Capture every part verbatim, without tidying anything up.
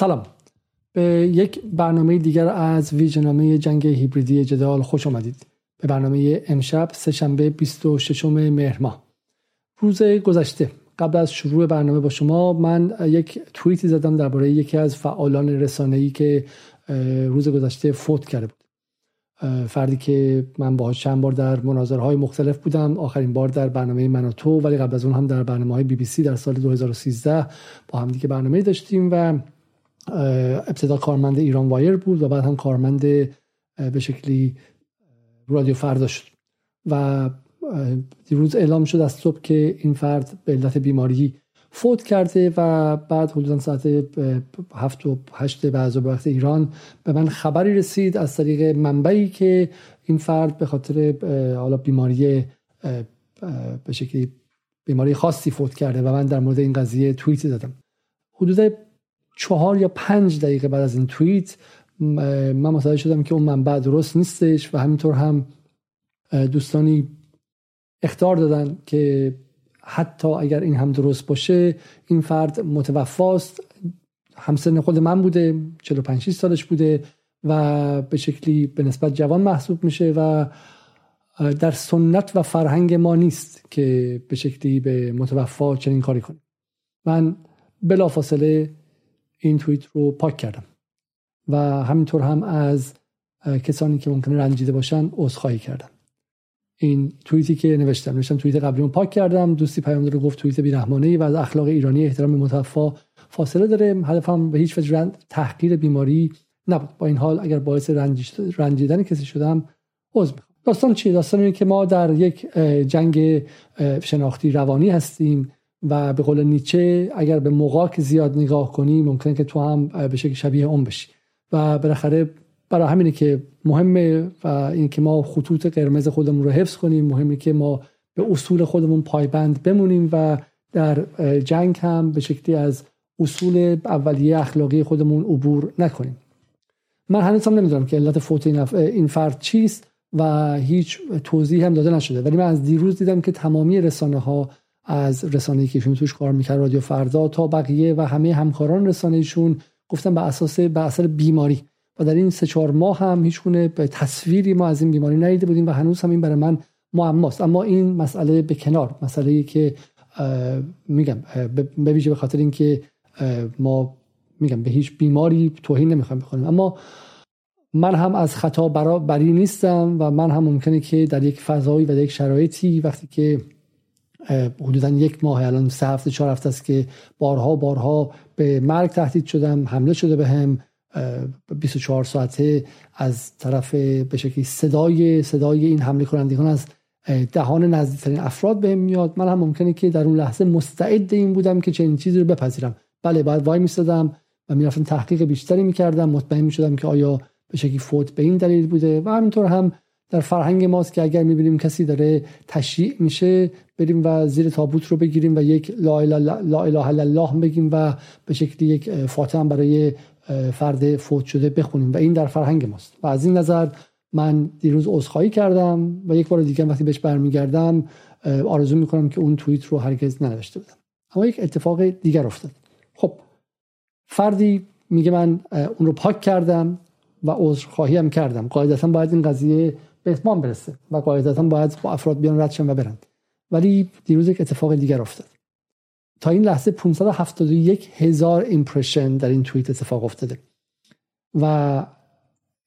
سلام، به یک برنامه دیگر از ویژنامه جنگ هیبریدی جدال خوش آمدید. به برنامه امشب سه‌شنبه بیست و ششم مهر ماه. روز گذشته قبل از شروع برنامه با شما من یک توییتی زدم درباره یکی از فعالان رسانه‌ای که روز گذشته فوت کرده بود. فردی که من باهاش چند بار در مناظره‌های مختلف بودم، آخرین بار در برنامه منوتو، ولی قبل از اون هم در برنامه‌های بی بی سی در سال دو هزار و سیزده با هم دیگه برنامه داشتیم و ابتدا کارمند ایران وایر بود و بعد هم کارمند به شکلی رادیو فردا شد و دیروز اعلام شد از صبح که این فرد به علت بیماری فوت کرده و بعد حدودا ساعت هفت و هشت بعد از وقت ایران به من خبری رسید از طریق منبعی که این فرد به خاطر حالا بیماری به شکلی بیماری خاصی فوت کرده و من در مورد این قضیه توییت زدم. حدود چهار یا پنج دقیقه بعد از این توییت من متوجه شدم که اون منبع درست نیستش و همینطور هم دوستانی اخطار دادن که حتی اگر این هم درست باشه این فرد متوفاست، همسن خود من بوده، چهل و پنج سالش بوده و به شکلی به نسبت جوان محسوب میشه و در سنت و فرهنگ ما نیست که به شکلی به متوفا چنین کاری کنیم. من بلافاصله این توییت رو پاک کردم و همینطور هم از کسانی که ممکنه رنجیده باشن عذرخواهی کردم. این توییتی که نوشتم نوشتم توییت قبلیمو پاک کردم. دوستی پیام داده گفت توییت بی‌رحمانه‌ای و از اخلاق ایرانی احترام متوفا فاصله داره. هدفم به هیچ وجه تحقیر بیماری نبود. با این حال اگر باعث رنج رنجیدن کسی شدم عذر می‌خوام. داستان چیه؟ داستان اینه که ما در یک جنگ شناختی روانی هستیم و به قول نیچه اگر به مغاک زیاد نگاه کنی ممکنه که تو هم به شکل شبیه اون بشی و بالاخره برای همینه که مهمه و این که ما خطوط قرمز خودمون رو حفظ کنیم، مهمه که ما به اصول خودمون پایبند بمونیم و در جنگ هم به شکلی از اصول اولیه اخلاقی خودمون عبور نکنیم. من هنوز هم نمیدونم که علت فوت این فرد چیست و هیچ توضیح هم داده نشده، ولی من از دیروز دیدم که تمامی رسانه‌ها، از رسانه‌ای که ایشون توش کار می‌کرد، رادیو فردا تا بقیه و همه همکاران رسانه‌ایشون، گفتن به اساس به اثر بیماری و در این سه چهار ماه هم هیچگونه تصویری ما از این بیماری ندیده بودیم و هنوز هم این برای من معماست. اما این مسئله به کنار، مسئله‌ای که میگم به ویژه به خاطر اینکه ما میگم به هیچ بیماری توهین نمی‌خوایم بکنیم، اما من هم از خطا بری نیستم و من هم ممکنه که در یک فضایی و در یک شرایطی وقتی که حدوداً یک ماه، الان سه هفته چهار هفته است که بارها بارها به مرگ تهدید شدم، حمله شده بهم بیست و چهار ساعته از طرف به شکلی صدای صدای این حمله کنندگان از دهان نزدیکترین افراد بهم میاد. من هم ممکنه که در اون لحظه مستعد این بودم که چنین چیزی رو بپذیرم. بله، بعد وای میستادم و میرفتم تحقیق بیشتری میکردم، مطمئن میشدم که آیا به شکلی فوت به این دلیل بوده. و همینطور هم در فرهنگ ماست که اگر میبینیم کسی داره تشییع میشه بریم و زیر تابوت رو بگیریم و یک لا اله الا الله بگیم و به شکلی یک فاتحه برای فرد فوت شده بخونیم و این در فرهنگ ماست و از این نظر من دیروز عذرخواهی کردم و یک بار دیگه وقتی بهش برمیگردم آرزو میکنم که اون توییت رو هرگز ننوشته بودم. اما یک اتفاق دیگر افتاد. خب فردی میگه من اون رو پاک کردم و عذرخواهی هم کردم. قاعدتاً باید این قضیه به اتمام برسه و قاعدتاً باید با افراد بیان رد شن و برند، ولی دیروز یک اتفاق دیگر افتاد. تا این لحظه پانصد و هفتاد و یک هزار ایمپرشن در این توییت اتفاق افتاده و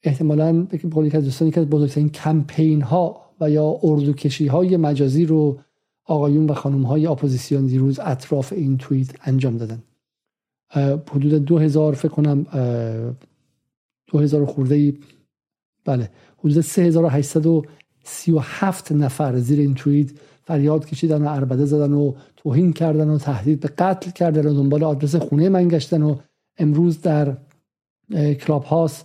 احتمالاً به قول یکی از دوستان یکی از بزرگترین کمپین ها و یا اردوکشی های مجازی رو آقایون و خانم های اپوزیسیون دیروز اطراف این توییت انجام دادن. حدود دو هزار فکر کنم دو هزار خورده‌ای، بله حدود سه هزار و هشتصد و سی و هفت نفر زیر این توییت فریاد کشیدن و عربده زدن و توهین کردن و تهدید به قتل کردن و دنبال آدرس خونه من گشتن و امروز در کلاب هاوس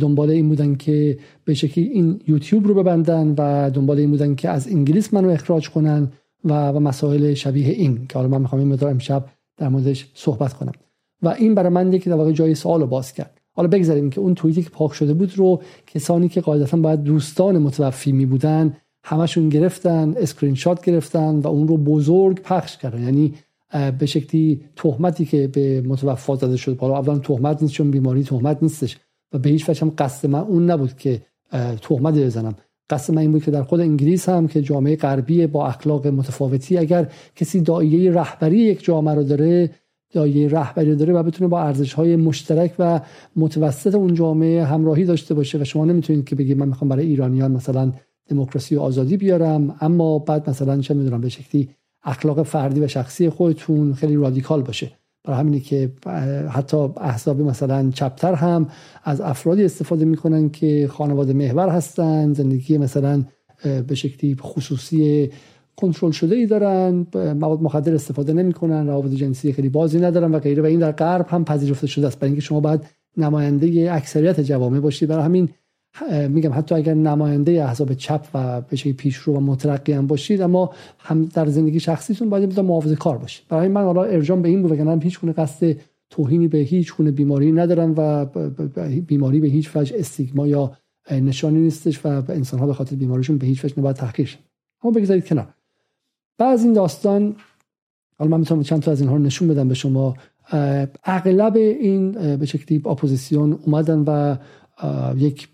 دنبال این بودن که به شکلی این یوتیوب رو ببندن و دنبال این بودن که از انگلیس منو اخراج کنن و, و مسائل شبیه این که حالا من میخوام این مدار امشب در موردش صحبت کنم و این برای من دیگه در واقع جای سوالو باز کرد. حالا بگذاریم که اون توییتی که پاک شده بود رو کسانی که قاعدتاً باید دوستان متوفی می بودن همشون گرفتن، اسکرین شات گرفتن و اون رو بزرگ پخش کردن. یعنی به شکلی تهمتی که به متوفا زده شد، بالا اولا تهمت نیست چون بیماری تهمت نیستش و به هیچ وجه هم قصد من اون نبود که تهمت بزنم. قصد من این بود که در خود انگلیس هم که جامعه غربی با اخلاق متفاوتی، اگر کسی داعیه رهبری یک جامعه رو داره، داعیه رهبری داره و بتونه با ارزش‌های مشترک و متوسط اون جامعه همراهی داشته باشه و شما نمیتونید که بگید من میخوام برای ایرانیان مثلا دموکراسی و آزادی بیارم اما بعد مثلا چه میدونم به شکلی اخلاق فردی و شخصی خودتون خیلی رادیکال باشه. برای همینه که حتی احزاب مثلا چپتر هم از افرادی استفاده میکنن که خانواده محور هستن، زندگی مثلا به شکلی خصوصی کنترل شده ای دارن، مواد مخدر استفاده نمیکنن، روابط جنسی خیلی بازی ندارن و غیره و این در غرب هم پذیرفته شده است، برای اینکه شما باید نماینده اکثریت جوامع باشید. برای همین میگم حتی اگر نماینده احزاب چپ و به شکلی پیشرو و مترقی هم باشید اما هم در زندگی شخصیتون باید بذار محافظه‌کار باشید. برای من حالا ارجاع به این بود بگم هیچ گونه قصد توهینی به هیچ گونه بیماری ندارم و بیماری به هیچ وجه استیگما یا نشانی نیستش و انسان‌ها به خاطر بیماریشون به هیچ وجه نباید تحقیر شن. اما بگذارید کنار. بعض این داستان حالا من میتونم چند تا از اینها رو نشون بدم به شما. اغلب این به شکلی اپوزیسیون اومدن و یک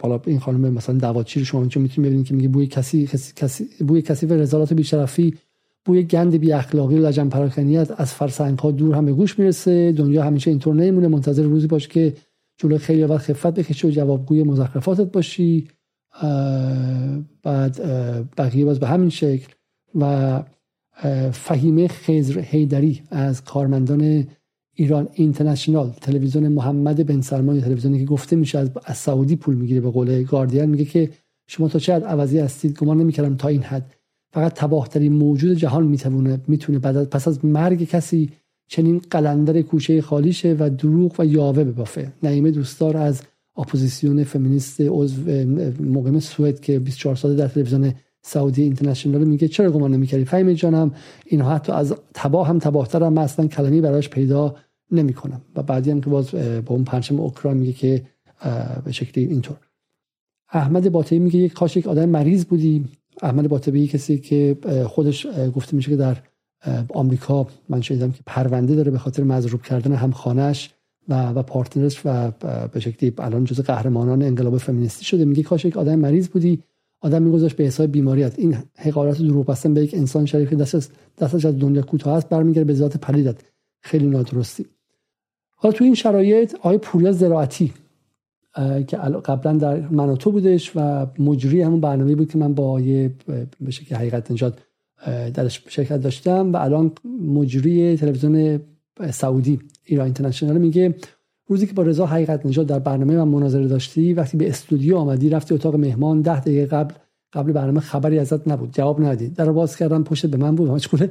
بالا این خانم مثلا دعواچی رو شما چون میتونید ببینید که میگه بوی کسی کسی بوی کسی و رذالت بی‌شرفی، بوی گند بی اخلاقی و لجن پراکنی از فرسنگ‌ها دور هم به گوش میرسه. دنیا همیشه اینطور نمیمونه، منتظر روزی باش که جلوی خیلی وقت خفت بکشی و جوابگوی مزخرفاتت باشی. بعد بقیه باز به همین شکل. و فهیم خزر حیدری از کارمندان ایران اینترنشنال، تلویزیون محمد بن سلمان، تلویزیونی که گفته میشه از, از سعودی پول میگیره، به قول گاردین میگه که شما تا چه حد عوضی هستید، گمان نمیکردم تا این حد. فقط تباهترین موجود جهان میتونه میتونه بعد پس از مرگ کسی چنین قلندر کوچه خالی شه و دروغ و یاوه ببافه. نعیم دوستدار از اپوزیسیون فمینیست عضو مقیم سوئد که بیست و چهار ساله در تلویزیون سعودی اینترنشنال میگه چرا گمان نمیکردی فهیم جانم، اینها حتی از تباه هم تباهتر هم، اصلا کلمه‌ای براش پیدا نمی کنم. و بعدی هم که باز با اون پرچم اوکراین میگه که به شکلی اینطور. احمد باطبی میگه یک کاش یک آدم مریض بودی. احمد باطبی کسی که خودش گفته میشه که در آمریکا من شنیدم که پرونده داره به خاطر مضروب کردن همخانه‌اش و و پارتنرش و به شکلی الان جزو قهرمانان انقلاب فمینیستی شده. میگه کاش یک آدم مریض بودی، آدم میگذاشت به حساب بیماریت. این حقارت دروغ بستن به یک انسان شریف دست دستش از دنیا کوتاه است برمیگره به ذات پلیدت. خیلی نادرستی. حالا تو این شرایط آقای پوریا زراعتی که قبلا در منوتو بودش و مجری همون برنامه‌ای بود که من با آقای به شکل حقیقت نژاد درش شرکت داشتم و الان مجری تلویزیون سعودی ایران اینترنشنال، میگه روزی که با رضا حقیقت نژاد در برنامه من مناظره داشتی، وقتی به استودیو آمدی رفتی اتاق مهمان، ده دقیقه قبل قبل برنامه خبری ازت نبود، جواب ندادی، درو باز کردم پشت به من بود، مشغول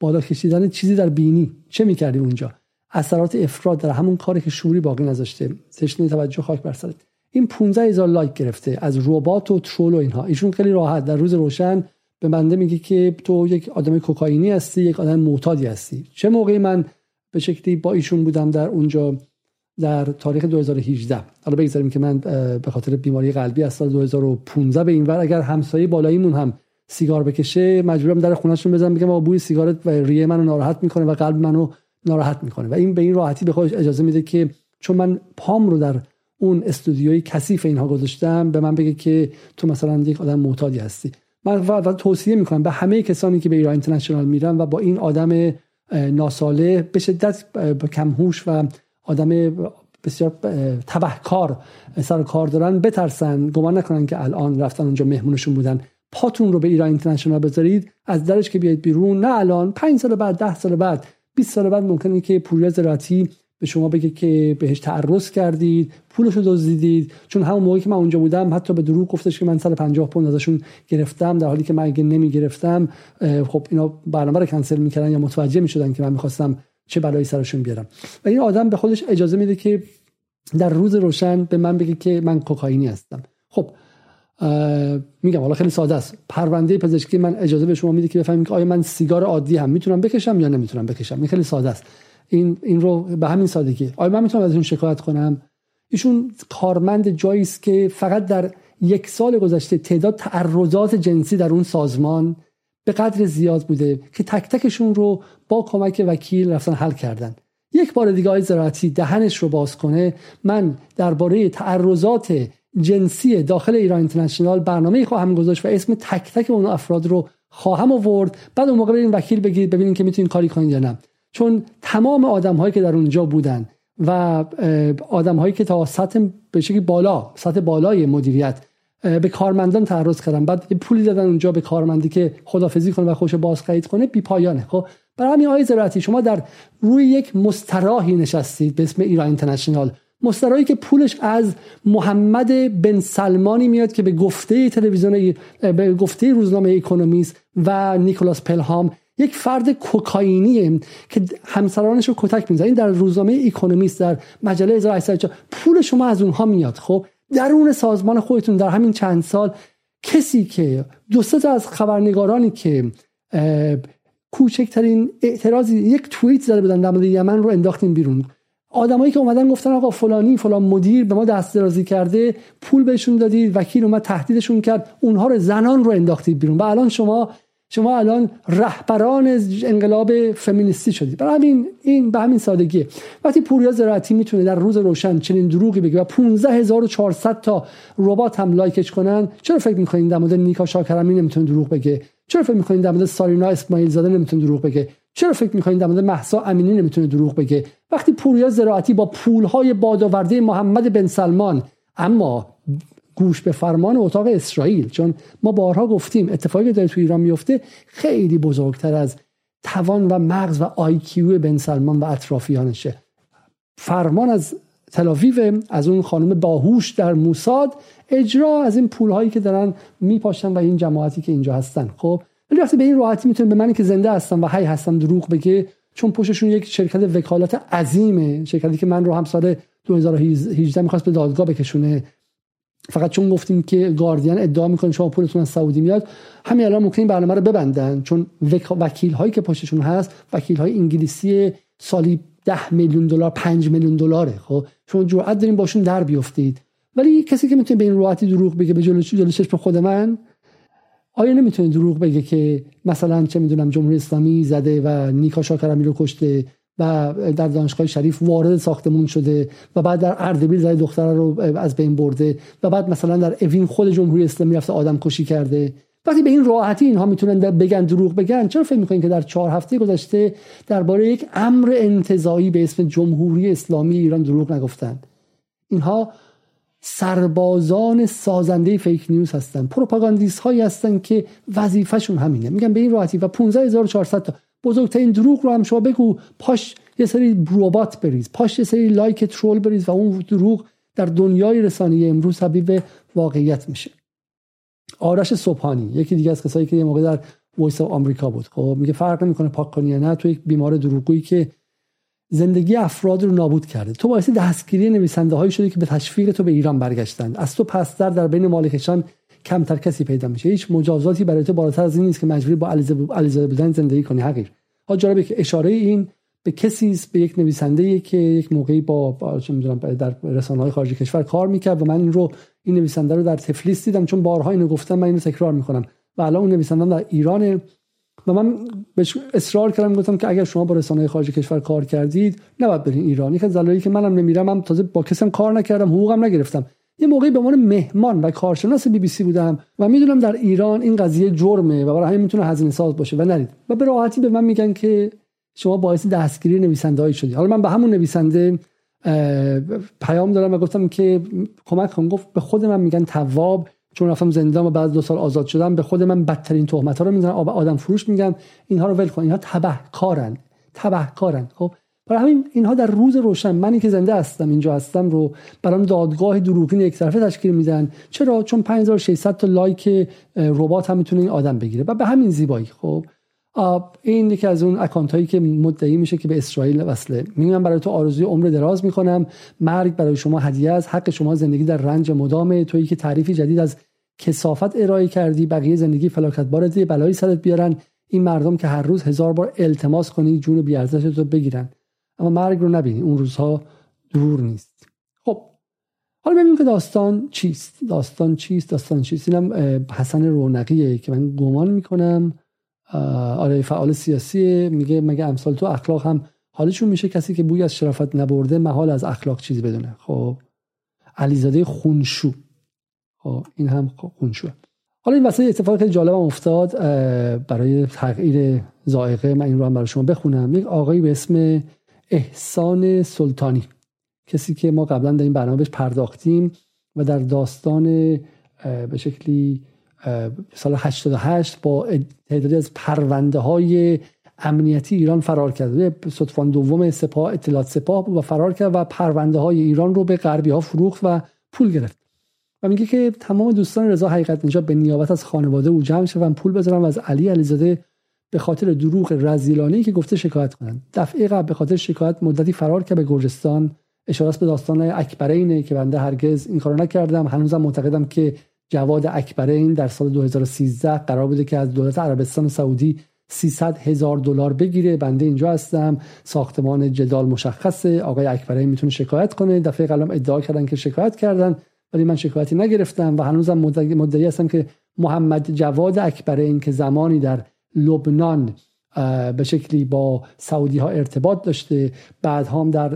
بالا کشیدن چیزی در بینی. چه می‌کردی اونجا؟ اثرات افراد در همون کاری که شوری باقی نذاشته، تشنه توجه خاک بر سرت. این پانزده هزار لایک گرفته از ربات و ترول و اینها. ایشون خیلی راحت در روز روشن به بنده میگه که تو یک آدم کوکائینی هستی، یک آدم معتادی هستی. چه موقعی من به شکلی با ایشون بودم در اونجا در تاریخ دو هزار و هجده. حالا بگذاریم که من به خاطر بیماری قلبی از سال دو هزار و پانزده به اینور اگر همسایه بالاییمون هم سیگار بکشه مجبورم در خونه‌شون بزنم بگم آقا بوی سیگارت و ریه منو ناراحت میکنه و قلب منو ناراحت میکنه. و این به این راحتی به خودش اجازه میده که چون من پام رو در اون استودیوی کثیف اینها گذاشتم به من بگه که تو مثلا یک آدم معتادی هستی. من واقعا توصیه میکنم به همه کسانی که به ایران اینترنشنال میرن و با این آدم ناسالم به شدت کمهوش و آدم بسیار تبهکار سر کار دارن بترسن، گمان نکنن که الان رفتن اونجا مهمونشون بودن. پاتون رو به ایران اینترنشنال بذارید، از درش که بیاید بیرون، نه الان، پنج سال بعد، ده سال بعد، بیست سال بعد ممکنه که پوریا زراعتی به شما بگه که بهش تعرض کردید، پولشو دزدیدید، چون همون موقعی که من اونجا بودم حتی به دروغ گفتش که من صد و پنجاه پوند ازشون گرفتم، در حالی که من اگه نمی گرفتم خب اینا برنامه رو کنسل میکردن یا متوجه میشدن که من میخواستم چه بلایی سرشون بیارم. و این آدم به خودش اجازه میده که در روز روشن به من بگه که من کوکائینی هستم. خب میگم حالا خیلی ساده است، پرونده پزشکی من اجازه به شما میده که بفهمید که آیا من سیگار عادی هم میتونم بکشم یا نمیتونم بکشم. این خیلی ساده است، این این رو به همین سادگی. آیا من میتونم ازشون شکایت کنم؟ ایشون کارمند جایی است که فقط در یک سال گذشته تعداد تعرضات جنسی در اون سازمان به قدر زیاد بوده که تک تکشون رو با کمک وکیل رفتن حل کردن. یک بار دیگه آقای زراعتی دهنش رو باز کنه، من درباره تعرضات جنسی داخل ایران اینترنشنال برنامه‌ای خواهم گذاشت و اسم تک تک اون افراد رو خواهم آورد. بعد اون موقع برین وکیل بگیرید ببینین که میتونین کاری کنین یا نه. چون تمام آدم‌هایی که در اونجا بودن و آدم‌هایی که تا سطح به شکلی بالا، سطح بالای مدیریت به کارمندان تعرض کردن، بعد پولی دادن اونجا به کارمندی که خدافظی کنه و خوش بازخرید کنه، بی پایانه. خب برای همین آقای زراعتی شما در روی یک مستراحی نشستید به اسم ایران اینترنشنال، مستراحی که پولش از محمد بن سلمانی میاد که به گفته تلویزیون، به گفته روزنامه اکونومیست و نیکلاس پلهام یک فرد کوکائینیه که همسرانش رو کتک می‌زنه. این در روزنامه اکونومیست در مجله هزار و هشتصد و چهل و چهار پول شما از اونها میاد. خب درون سازمان خودتون در همین چند سال کسی که دو سه تا از خبرنگارانی که کوچکترین اعتراضی یک توییت زده بودن در مورد یمن رو انداختیم بیرون. آدمایی که اومدن گفتن آقا فلانی فلان مدیر به ما دست درازی کرده، پول بهشون دادید، وکیل اومد تهدیدشون کرد، اونها رو زنان رو انداختید بیرون و الان شما شما الان رهبران انقلاب فمینیستی شدید. برای همین این به همین سادگیه. وقتی پوریا زراعتی میتونه در روز روشن چنین دروغی بگه و پانزده هزار و چهارصد تا ربات هم لایکش کنن، چرا فکر می‌کنین در مورد نیکا شاکرمی نمیتونه دروغ بگه؟ چرا فکر می‌کنین در مورد سارینا اسماعیل زاده نمیتونه دروغ بگه؟ چرا فکر می‌کنین در مورد مهسا امینی نمیتونه دروغ بگه؟ وقتی پوریا زراعتی با پول‌های بادآورده محمد بن سلمان، اما گوش به فرمان اتاق اسرائیل، چون ما بارها گفتیم اتفاقی که داره تو ایران میفته خیلی بزرگتر از توان و مغز و آیکیو بن سلمان و اطرافیانشه. فرمان از تل‌آویو، از اون خانم باهوش در موساد، اجرا از این پولهایی که دارن میپاشن و این جماعتی که اینجا هستن. خب ولی وقتی به این راحتی میتونه به منی که زنده هستم و حی هستم دروغ بگه، چون پشتشون یک شرکت وکالت عظیمه، شرکتی که من رو هم سال دو هزار و هجده می‌خواست به دادگاه بکشونه، فقط چون گفتیم که گاردین ادعا میکنه شما پولتون از سعودی میاد، همین الان ممکنه برنامه رو ببندن، چون وک... وکیل هایی که پشتشون هست وکیل های انگلیسی سالی ده میلیون دلار پنج میلیون دلاره. خب شما جرئت دارین باشون در بیافتید؟ ولی کسی که میتونه به این راحتی دروغ بگه به جلوی جلوی چشم خود من، آیا نمیتونه دروغ بگه که مثلا چه میدونم جمهوری اسلامی زده و نیکا شاکرمی رو کشته و در دانشگاه شریف وارد ساختمون شده و بعد در اردبیل زن دختره رو از بین برده و بعد مثلا در اوین خود جمهوری اسلامی رفته آدم کشی کرده؟ وقتی به این راحتی اینها میتونن بگن دروغ بگن، چرا فکر میکنین که در چهار هفته گذشته درباره یک امر انتزاعی به اسم جمهوری اسلامی ایران دروغ نگفتن؟ اینها سربازان سازنده فیک نیوز هستن، پروپاگاندیست هایی هستن که وظیفه‌شون همینه. میگن به این راحتی و پانزده هزار و چهارصد تا بزرگترین دروغ رو هم شما بگو، پاش یه سری ربات بریز، پاش یه سری لایک ترول بریز و اون دروغ در دنیای رسانه امروز حبیب واقعیت میشه. آرش صبحانی یکی دیگه از کسایی که یه موقع در وایس اف آمریکا بود، خب میگه فرق نمیکنه پاک کنی یا نه، تو یک بیمار دروغگویی که زندگی افراد رو نابود کرده، تو باعث دستگیری نویسنده‌هایی شده که به تشویق تو به ایران برگشتند، از تو پس‌تر در بین مالکشان کمتر کسی پیدا میشه، هیچ مجازاتی برای تو بالاتر از این نیست که مجبوری با علیزاده بودن زندگی کنی. حقیر ها جالبه که اشاره این به کسی است، به یک نویسنده‌ای که یک موقعی با, با چه می‌دونم در رسانه‌های خارج کشور کار میکرد و من این رو این نویسنده رو در تفلیس دیدم، چون بارها اینو گفتم من اینو تکرار میکنم و الان اون نویسنده در ایرانه و من بهش اصرار کردم، گفتم که اگر شما با رسانه‌های خارج کشور کار کردید نباید برید ایران. یک دلایلی که منم نمیرم، من تازه با کسیم کار نکردم، حقوقم نگرفتم، یه موقعی به عنوان مهمان و کارشناس بی بی سی بودم و میدونم در ایران این قضیه جرمه و برای همین میتونه هزینه ساز باشه و نرید و به راحتی به من میگن که شما باعث دستگیری نویسنده‌ای شدی. حالا من به همون نویسنده پیام دادم و گفتم که کمک کن. گفت به خود من میگن تواب، چون رفتم زندان و بعد دو سال آزاد شدم، به خود من بدترین تهمت‌ها رو میزنن، آدم فروش میگم، اینها رو ول کن، اینها تبهکارن، تبهکارن. خب برای همین اینها در روز روشن منی که زنده هستم اینجا هستم رو برام دادگاه دروغین یک طرفه تشکیل میدن. چرا؟ چون پنج هزار و ششصد تا لایک ربات هم میتونه این آدم بگیره و به همین زیبایی. خب این یکی از اون اکانت هایی که مدعی میشه که به اسرائیل وصله. میگم برای تو آرزوی عمر دراز میکنم، مرگ برای شما هدیه است، حق شما زندگی در رنج مدام، تویی که تعریفی جدید از کثافت ارائه کردی، بقیه زندگی فلاکت بارت بلایی سرت بیارن، این مردم که هر روز هزار بار التماس کنی جون بی ارزشت رو بگیرن، اما مرگ رو نبینی، اون روزها دور نیست. خب حالا ببینیم که داستان چیست داستان چیست داستان چیست اینم حسن رونقیه که من گمان میکنم آره فعال سیاسی، میگه مگه امثال تو اخلاق هم حالشون میشه کسی که بوی از شرافت نبرده محال از اخلاق چیز بدونه. خب علیزاده خونشو، خب این هم خونشوه. حالا این واسه اتفاق خیلی جالب هم افتاد برای تغییر ذائقه، من این رو هم برای شما بخونم. یک آقایی به اسم احسان سلطانی، کسی که ما قبلا در این برنامه بهش پرداختیم و در داستان به شکلی سال هشتاد و هشت با تعدادی از پرونده های امنیتی ایران فرار کرد. صدفان دوم سپاه، اطلاعات سپاه و فرار کرد و پرونده های ایران رو به غربی ها فروخت و پول گرفت و میگه که تمام دوستان رضا حقیقت نژاد به نیابت از خانواده او جمع شدن پول بذارن و از علی علیزاده به خاطر دروغ رذیلانه‌ای که گفته شکایت کنند. دفعه قبل به خاطر شکایت مدتی فرار کرد به گرجستان. اشاره است به داستان اکبرین که بنده هرگز این کارو نکردم، هنوزم معتقدم که جواد اکبرین در سال دو هزار و سیزده قرار بوده که از دولت عربستان سعودی سیصد هزار دلار بگیره. بنده اینجا هستم، ساختمان جدال مشخصه، آقای اکبرین میتونه شکایت کنه. دفعه قبلم ادعا کردن که شکایت کردن ولی من شکایتی نگرفتم و هنوزم مدعی هستم که محمد جواد اکبرین که زمانی در لبنان به شکلی با سعودی ها ارتباط داشته، بعد هم در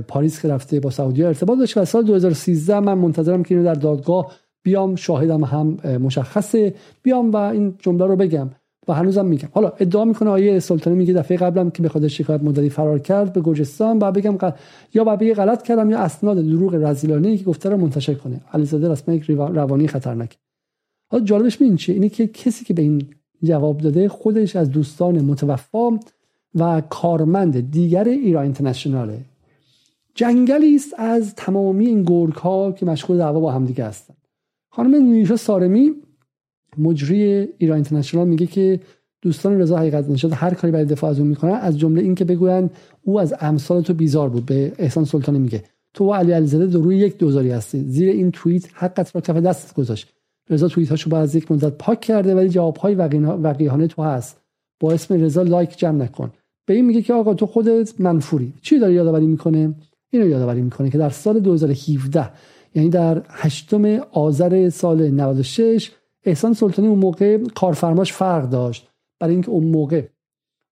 پاریس که رفته با سعودی ها ارتباط داشته و سال دو هزار و سیزده من منتظرم که اینو در دادگاه بیام، شاهدم هم مشخصه، بیام و این جمله رو بگم و هنوزم میگم. حالا ادعا میکنه آیه سلطانی، میگه دفعه قبلم که به خاطر شکایت مدتی فرار کرد به گرجستان و بگم قل... یا بعد بگه غلط کردم یا اسناد دروغ رذیلانه‌ای که گفته رو منتشر کنه. علیزاده رسما یک روانی خطرناک. حالا جالبش می‌بینی چیه؟ اینه که کسی که به این جواب داده خودش از دوستان متوفا و کارمند دیگر ایران اینترنشناله. جنگلی است از تمامی این گورگ‌ها که مشغول دعوا با هم دیگه هستن. خانم نیشا سارمی مجری ایران اینترنشنال میگه که دوستان رضا حقیقت نژاد هر کاری برای دفاع از اون میکنن، از جمله این که بگوین او از امثال تو بیزار بود. به احسان سلطانی میگه تو و علی علیزاده در روی یک دوزاری هستی، زیر این توییت حقت را کف دستت گذاشت. رضا توییتاشو بعد از یک مدت پاک کرده ولی جوابهای وقیحانه تو هست، با اسم رضا لایک جمع نکن. به این میگه که آقا تو خودت منفوری. چی داره یادآوری میکنه؟ اینو یادآوری میکنه که در سال دو هزار و هفده، یعنی در هشتم آذر سال نود و شش، احسان سلطانی اون موقع کارفرماش فرق داشت، برای اینکه اون موقع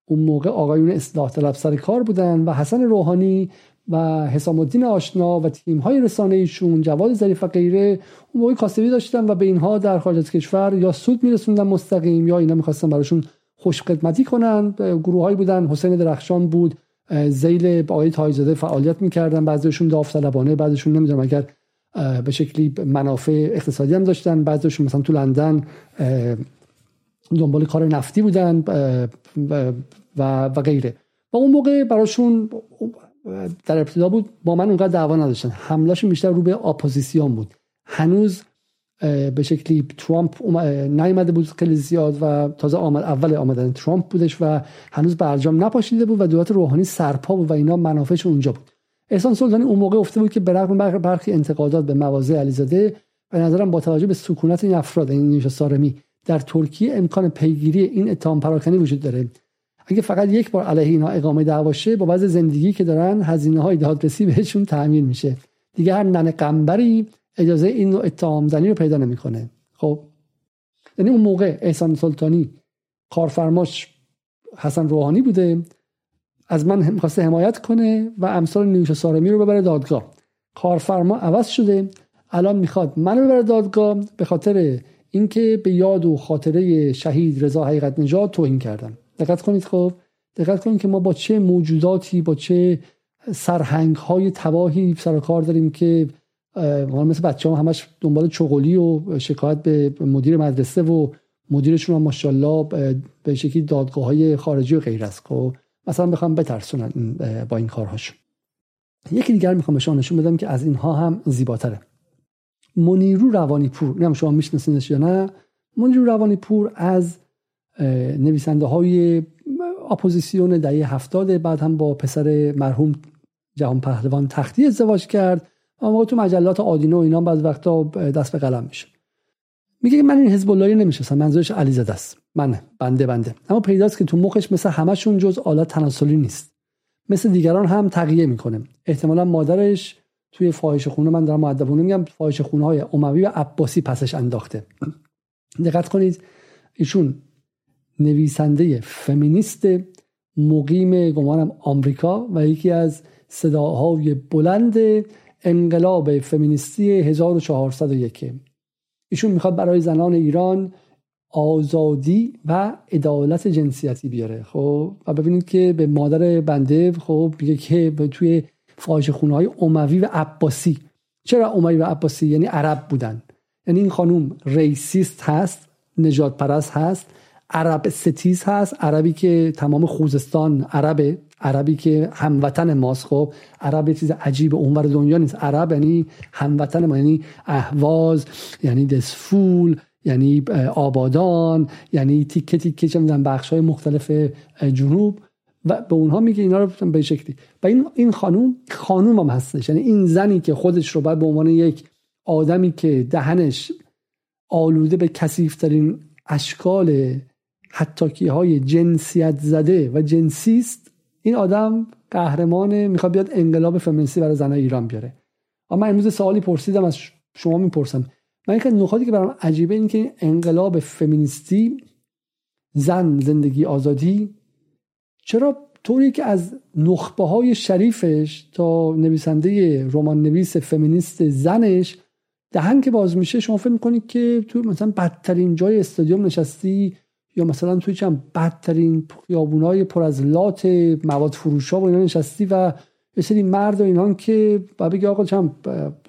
اون موقع آقایون اصلاح طلب سر کار بودن و حسن روحانی و حسام الدین آشنا و تیم‌های رسانه‌ایشون، جواد ظریف و غیره، اون موقع کاسبی داشتن و به اینها در خارج از کشور یا سود می‌رسوندن مستقیم یا اینا می‌خواستن براشون خوشخدمتی کنن. گروه‌هایی بودن، حسین درخشان بود، ذیل آقای تایزاده فعالیت می‌کردن، بعضیشون داوطلبانه، بعضیشون نمی‌دونم اگر به شکلی منافع اقتصادی هم داشتن، بعضیشون مثلا تو لندن دنبال کار نفتی بودن و و غیره. و اون موقع براشون در ابتدا بود با من اونقدر دعوا نداشتن، حمله‌شون بیشتر رو به اپوزیسیون بود. هنوز به شکلی ترامپ نیامده بود خیلی زیاد و تازه آمد، اول آمدن ترامپ بودش و هنوز برجام نپاشیده بود و دولت روحانی سرپا بود و اینا منافعشون اونجا بود. احسان سلطانی اون موقع گفته بود که برغم برخی انتقادات به مواضع علیزاده، به نظرم با توجه به سکونت این افراد، این نیشا سارمی در ترکیه، امکان پیگیری این اتهام پراکنی وجود داره. اگه فقط یک بار علیه اینا اقامه دعوا شه، با وضع زندگی که دارن هزینه‌های دادرسی بهشون تامین میشه. دیگه هر ننه قنبری اجازه این نوع اتهام زنی رو پیدا نمیکنه. خب یعنی اون موقع احسان سلطانی کارفرماش حسن روحانی بوده، از من می‌خواسته حمایت کنه و امثال نیوشا سارمی رو ببره دادگاه. کارفرما عوض شده، الان میخواد منو ببره دادگاه به خاطر اینکه به یاد و خاطره شهید رضا حقیقت نژاد توهین کردم. دقت کنید، خب دقت کنید که ما با چه موجوداتی، با چه سرهنگ‌های تباهی سر و کار داریم که مثل بچه‌ها همش دنبال چغلی و شکایت به مدیر مدرسه و مدیرشون هم ماشاءالله به شکلی دادگاه‌های خارجی و غیر است. خب مثلا بخوام بترسونن با این کارهاشون. یکی دیگر میخوام بهشون نشون بدم که از اینها هم زیباتره. منیرو روانی پور، نمیدونم شما میشناسینش یا نه. منیرو روانی پور از نویسنده های اپوزیسیون دهه هفتاد، بعد هم با پسر مرحوم جهان پهلوان تختی ازدواج کرد، اما تو مجلات آدینه و اینا بعض وقتا دست به قلم میشه. میگه من این حزب اللهی نمیشناسم، منظورش علیزاده است، من بنده بنده، اما پیداست که تو مخش مثل همشون جز آلات تناسلی نیست، مثل دیگران هم تقیه میکنه. احتمالا مادرش توی فاحشه‌خونه، من دارم مؤدبانه میگم، فاحشه‌خونه‌های اموی و عباسی پسش انداخته. دقت کنید، ایشون نویسنده فمینیست مقیم گمانم آمریکا و یکی از صداهای بلند انقلاب فمینیستی هزار و چهارصد و یک. ایشون میخواد برای زنان ایران آزادی و عدالت جنسیتی بیاره. خب و ببینید که به مادر بنده خب میگه که توی فاحشه‌خونه‌های اموی و عباسی. چرا اموی و عباسی؟ یعنی عرب بودن. یعنی این خانوم ریسیست هست، نجات پرست هست، عرب ستیز هست، عربی که تمام خوزستان عربه، عربی که هموطن ماست. خب عرب یه چیز عجیب اونور دنیا نیست. عرب یعنی هموطن ما، یعنی اهواز، یعنی دسفول، یعنی آبادان، یعنی تیکه تیکه چه میدونم بخش‌های مختلف جنوب و به اونها میگه اینا رو به شکلی. و این این خانوم خانومم هستش، یعنی این زنی که خودش رو باید به عنوان یک آدمی که دهنش آلوده به کثیف‌ترین اشکال حتاکی‌های جنسیت زده و جنسیست، این آدم قهرمان میخواد بیاد انقلاب فمینیستی برای زنای ایران بیاره. اما امروز سوالی پرسیدم از شما میپرسم، من که نکاتی که برام عجیبه این که این انقلاب فمینیستی زن زندگی آزادی چرا طوری که از نخبه‌های شریفش تا نویسنده رمان نویس فمینیست زنش دهن که باز میشه شما فکر میکنید که تو مثلا بدترین جای استادیوم نشستی یا مثلا توی چند بدترین خیابونای پر از لات مواد فروشا و اینا نشستی و یه سری مرد و اینان که با بگی آقا چم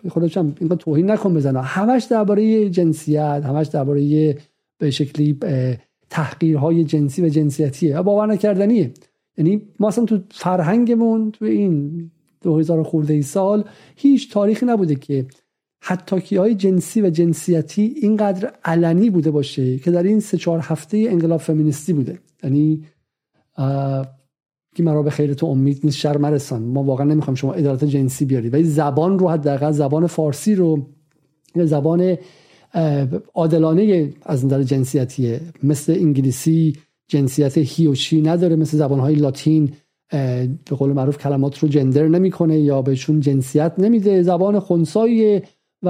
خدا چم اینقدر توهین نکن بزنه، همش درباره جنسیت، همش درباره به شکلی تحقیرهای جنسی و جنسیتیه. باور نکردنیه. یعنی ما اصلا تو فرهنگمون تو این دو هزار خورده ای سال هیچ تاریخی نبوده که حتاکی‌های جنسی و جنسیتی اینقدر علنی بوده باشه که در این سه چهار هفته انقلاب فمینیستی بوده. یعنی که مرا به خیر تو امید نیست شر مرسان، ما واقعا نمیخوایم شما عدالت جنسی بیاری، ولی زبان رو حداقل زبان فارسی رو یا زبان عادلانه از نظر جنسیتیه، مثل انگلیسی جنسیت هی و چی نداره، مثل زبان‌های لاتین به قول معروف کلمات رو جندر نمی‌کنه یا بهشون جنسیت نمیده، زبان خنثی و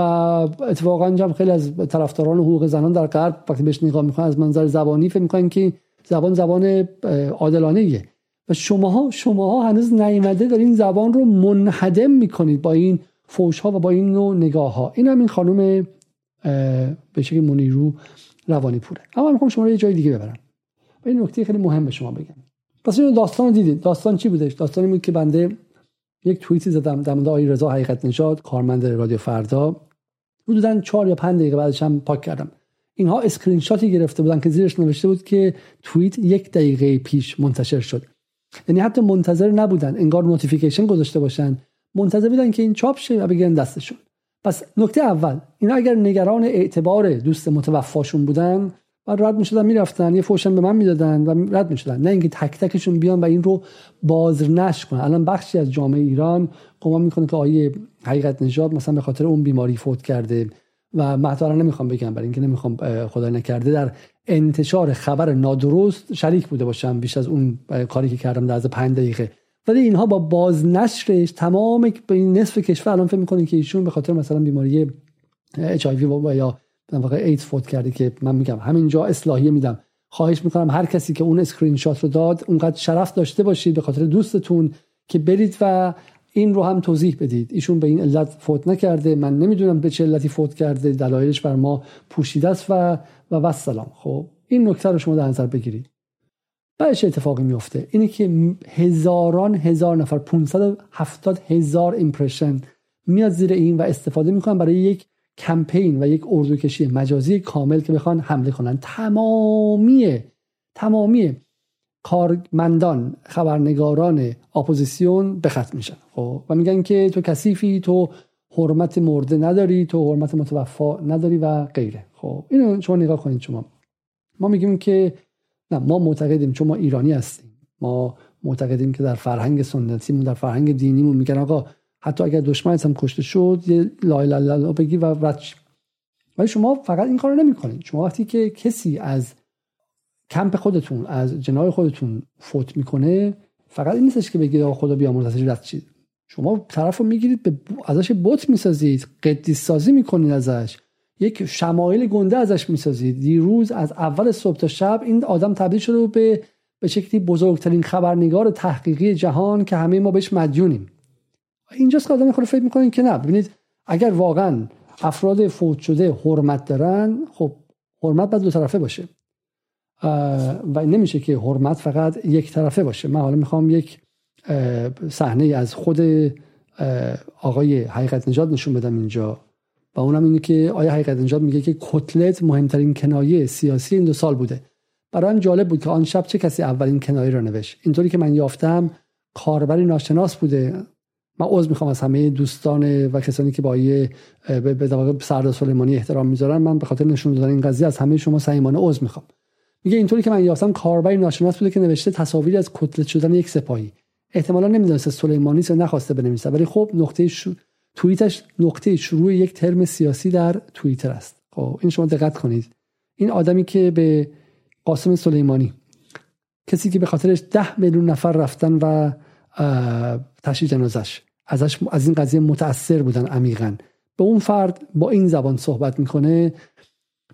اتفاقا هم خیلی از طرفداران حقوق زنان در غرب وقتی بهش نگاه می‌کنن از منظر زبانی فکر می‌کنن که زبان زبان عادلانه‌ایه. و شماها شماها هنوز نیامده دارین زبان رو منهدم میکنید با این فوش‌ها و با این نوع نگاه‌ها. این هم این خانم به شکلی منیرو روانی پوره. اما میخوام شما رو یه جای دیگه ببرم و این نکته خیلی مهم به شما بگم. پس اینو داستان دیدید. داستان چی بودش؟ داستانی بود که بنده یک توییتی زدم در مورد آقای رضا حقیقت نژاد، کارمند رادیو فردا. حدوداً چهار یا پنج دقیقه بعدش هم پاک کردم. اینها اسکرین شاتی گرفته بودن که زیرش نوشته بود که توییت یک دقیقه پیش منتشر شد. یعنی حتی منتظر نبودن، انگار نوتیفیکیشن گذاشته باشن، منتظر بودن که این چاپ شه و بگیرن دستشون. پس نکته اول، اینا اگر نگران اعتبار دوست متوفاشون بودن بعد رد می‌شدن می‌رفتن، یه فوشن به من می‌دادن و رد می‌شدن، نه اینکه تک تکشون بیان و این رو بازنشر کنن. الان بخشی از جامعه ایران گمان می‌کنه که آیه حقیقت نژاد مثلا به خاطر اون بیماری فوت کرده و محترمانه نمی‌خوام بگم برای اینکه نمی‌خوام خدای نکرده در انتشار خبر نادرست شریک بوده باشم بیش از اون کاری که کردم در از پنج دقیقه، ولی اینها با بازنشرش تمام به نصف کشور الان فکر می‌کنن که ایشون به خاطر مثلا بیماری اچ آی وی یا در واقع ایدز فوت کرده، که من میگم همینجا اصلاحیه میدم، خواهش میکنم هر کسی که اون اسکرین شات رو داد اونقدر شرف داشته باشید به خاطر دوستتون که برید و این رو هم توضیح بدید ایشون به این علت فوت نکرده، من نمیدونم به چه علتی فوت کرده، دلایلش بر ما پوشیده است و و والسلام. خب این نکته رو شما در نظر بگیرید. بعدش اتفاقی میفته اینه که هزاران هزار نفر پانصد و هفتاد هزار ایمپرشن میاد زیر این و استفاده میکنن برای یک کمپین و یک اردوکشی مجازی کامل که بخوان حمله کنن. تمامی تمامی کارمندان خبرنگاران اپوزیسیون به خط میشن خب و میگن که تو کثیفی، تو حرمت مرده نداری، تو حرمت متوفا نداری و غیره. خب اینو شما نگاه کنید. شما ما میگیم که نه، ما معتقدیم چون ما ایرانی هستیم، ما معتقدیم که در فرهنگ سنتیمون، در فرهنگ دینیمون میگن آقا حتی اگر دشمنت هم کشته شد یه لا اله الا الله بگی و رد شی. ولی شما فقط این کارو نمی‌کنید. شما وقتی که کسی از کمپ خودتون، از جناح خودتون فوت میکنه، فقط این نیستش که بگید آقا خدا بیامرزش رد شید. شما طرفو میگیرید، به ازش بت میسازید، قدیس سازی میکنید ازش، یک شمایل گنده ازش میسازید. دیروز از اول صبح تا شب این آدم تبدیل شده به به شکلی بزرگترین خبرنگار تحقیقی جهان که همه ما بهش مدیونیم. اینجاست که آدم خود فکر میکنه که نه، ببینید اگر واقعا افراد فوت شده حرمت دارن، خب حرمت باید دو طرفه باشه و نمیشه که حرمت فقط یک طرفه باشه. من حالا میخوام یک صحنه از خود آقای حقیقت نژاد نشون بدم اینجا و اونم اینه که آقای حقیقت نژاد میگه که کتلت مهمترین کنایه سیاسی این دو سال بوده. برایم جالب بود که آن شب چه کسی اولین کنایه را نوشت. اینطوری که من یافتم کاربری ناشناس بوده. من عذر میخوام از همه دوستان و کسانی که با یه به دقیقه سردار سلیمانی احترام میذارن، من به خاطر نشون دادن این قضیه از همه شما صمیمانه عذر میخوام. میگه اینطوری که من یافتم کاربری ناشناس بوده که نوشته تصاویری از کتلت شدن یک سپاهی. احتمالاً نمیدونسته سلیمانی چه نخواسته بنویسه، ولی خب نقطه شو... توییتش نقطه شروع یک ترم سیاسی در توییتر است. خب این شما دقت کنید. این آدمی که به قاسم سلیمانی، کسی که به خاطرش ده میلیون نفر رفتن و تشییع جنازش ازش از این قضیه متاثر بودن عمیقاً، به اون فرد با این زبان صحبت میکنه،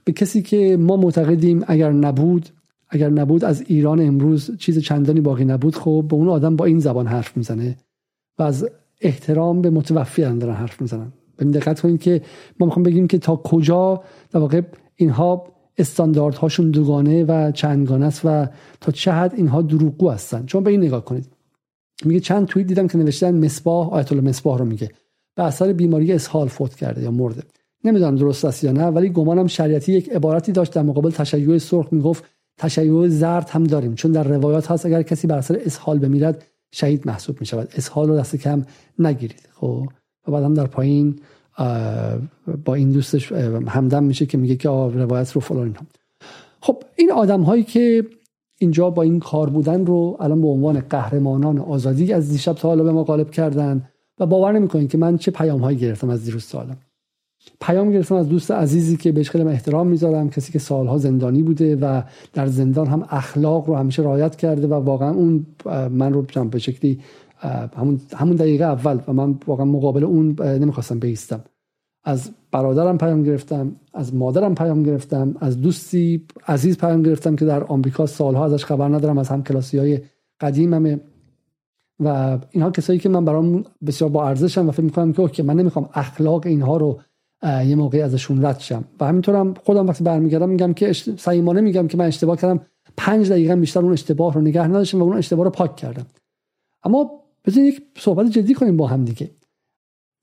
به کسی که ما معتقدیم اگر نبود اگر نبود از ایران امروز چیز چندانی باقی نبود. خب به اون آدم با این زبان حرف میزنه و از احترام به متوفی دارن حرف میزنن. ببین دقت کنید که ما میخوام بگیم که تا کجا در واقع اینها استانداردهاشون دوگانه و چندگانه است و تا چه حد اینها دروغگو هستن. چون به این نگاه کنید، میگه چند توییت دیدم که نوشتن مصباح، آیت الله مصباح رو میگه به اثر بیماری اسهال فوت کرده یا مرده. نمیدونم درست است یا نه، ولی گمانم شریعتی یک عبارتی داشت در مقابل تشیع سرخ، میگفت تشیع زرد هم داریم، چون در روایات هست اگر کسی بر اثر اسهال بمیرد شهید محسوب می شود. اسهال رو دست کم نگیرید. خب و بعد هم در پایین با این دوستش همدم میشه که میگه که روایت رو فلان. خب این آدم هایی که اینجا با این کار بودن رو الان به عنوان قهرمانان آزادی از دیشب تا حالا به ما غالب کردن و باور نمیکنین که من چه پیام هایی گرفتم از دیروز تا حالا. پیام گرفتم از دوست عزیزی که بهش خیلی من احترام میذارم، کسی که سالها زندانی بوده و در زندان هم اخلاق رو همیشه رعایت کرده و واقعا اون من رو به شکلی همون همون دقیقه اول و من واقعا مقابل اون نمیخواستم بایستم. از برادرم پیام گرفتم، از مادرم پیام گرفتم، از دوستی عزیز پیام گرفتم که در آمریکا سالها ازش خبر ندارم، از همکلاسی‌های قدیممه و اینها کسایی که من برام بسیار با ارزشن و فکر می‌کنم که اوکی من نمی‌خوام اخلاق اینها رو یه موقعی ازشون رد شم. و همینطورم خودم وقتی برمیگردم میگم که صمیمانه میگم که من اشتباه کردم، پنج دقیقه بیشتر اون اشتباه رو نگه نداشتم و اون اشتباه رو پاک کردم. اما بذارید یک صحبت جدی کنیم با هم دیگه.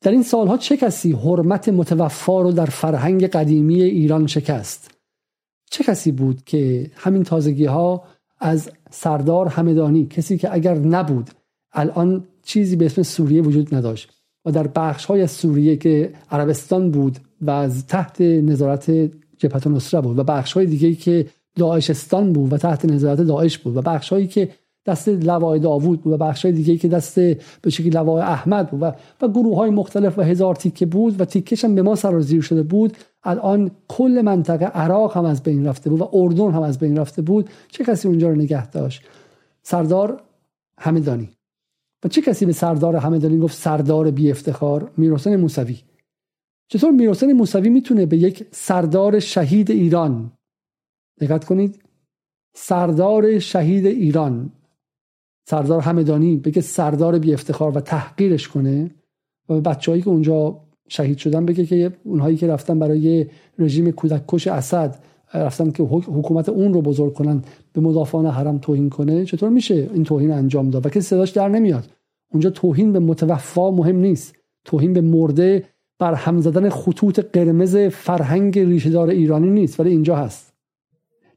در این سالها چه کسی حرمت متوفا رو در فرهنگ قدیمی ایران شکست؟ چه کسی بود که همین تازگی ها از سردار حمیدانی، کسی که اگر نبود الان چیزی به اسم سوریه وجود نداشت و در بخش‌های سوریه که عربستان بود و از تحت نظارت جبهت النصره بود و بخش‌های دیگه‌ای که داعشستان بود و تحت نظارت داعش بود و بخش‌هایی که دست لواء داوود بود و بخش‌های دیگه‌ای که دست به شکلی لواء احمد بود و و گروه‌های مختلف و هزار تیکه بود و تیکه‌ش هم به ما سرازیر شده بود. الان کل منطقه عراق هم از بین رفته بود و اردن هم از بین رفته بود. چه کسی اونجا رو نگه داشت؟ سردار حمیدانی. و چه کسی به سردار حمیدانی گفت سردار بی افتخار؟ میرحسین موسوی. چطور میرحسین موسوی میتونه به یک سردار شهید ایران، دقت کنید، سردار شهید ایران، سردار حمیدانی، بگه سردار بی افتخار و تحقیرش کنه و به بچه‌هایی که اونجا شهید شدن بگه که اونهایی که رفتن برای رژیم کودک کش اسد رفتن که حکومت اون رو بزرگ کنن، به مدافعان حرم توهین کنه؟ چطور میشه این توهین انجام داد و کسی صداش در نمیاد؟ اونجا توهین به متوفا مهم نیست، توهین به مرده بر هم زدن خطوط قرمز فرهنگ ریشه‌دار ایرانی نیست، ولی اینجا هست.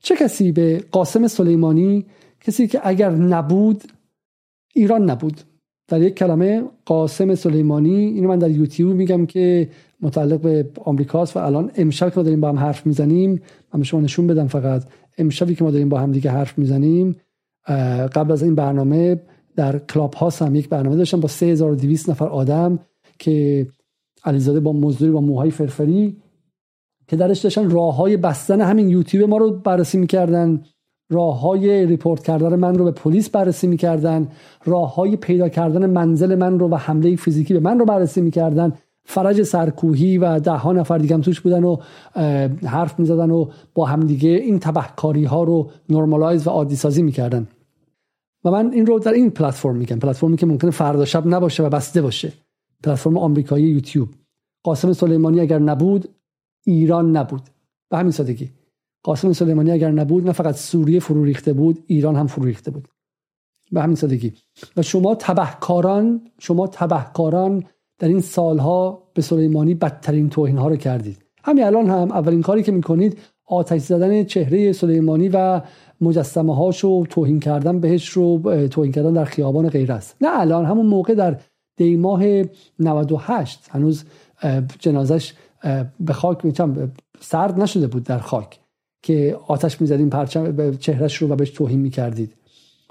چه کسی به قاسم سلیمانی، کسی که اگر نبود ایران نبود، در یک کلمه قاسم سلیمانی، اینو من در یوتیوب میگم که متعلق به آمریکاست و الان امشب که ما داریم با هم حرف میزنیم، من شما نشون بدم فقط امشبی که ما داریم با هم دیگه حرف میزنیم، قبل از این برنامه در کلاب هاوس هم یک برنامه داشتم با سه هزار و دویست نفر آدم که علیزاده با مزدوری با موهای فرفری که درش داشتن راههای بستن همین یوتیوب ما رو بررسی میکردن، راههای ریپورت کردن من رو به پلیس بررسی میکردن، راههای پیدا کردن منزل من رو و حمله فیزیکی به من رو بررسی میکردن فرج سرکوهی و ده ها نفر دیگه هم توش بودن و حرف میزدن و با همدیگه این تبهکاری ها رو نورمالایز و عادی سازی میکردن. و من این رو در این پلتفرم میگم، پلتفرمی که ممکنه فردا شب نباشه و بسته باشه، پلتفرم آمریکایی یوتیوب. قاسم سلیمانی اگر نبود ایران نبود، به همین سادگی. قاسم سلیمانی اگر نبود نه فقط سوریه فرو ریخته بود، ایران هم فرو ریخته بود، به همین سادگی. و شما تبهکاران، شما تبهکاران در این سالها به سلیمانی بدترین توهین‌ها رو کردید. همین الان هم اولین کاری که می‌کنید آتش زدن چهره سلیمانی و مجسمه‌هاش و توهین کردن بهش رو، توهین کردن در خیابان غیره است. نه الان، همون موقع در دی ماه نود و هشت هنوز جنازش به خاک میچم سرد نشده بود در خاک که آتش می‌زدین پرچم چهرهش رو و بهش توهین می‌کردید.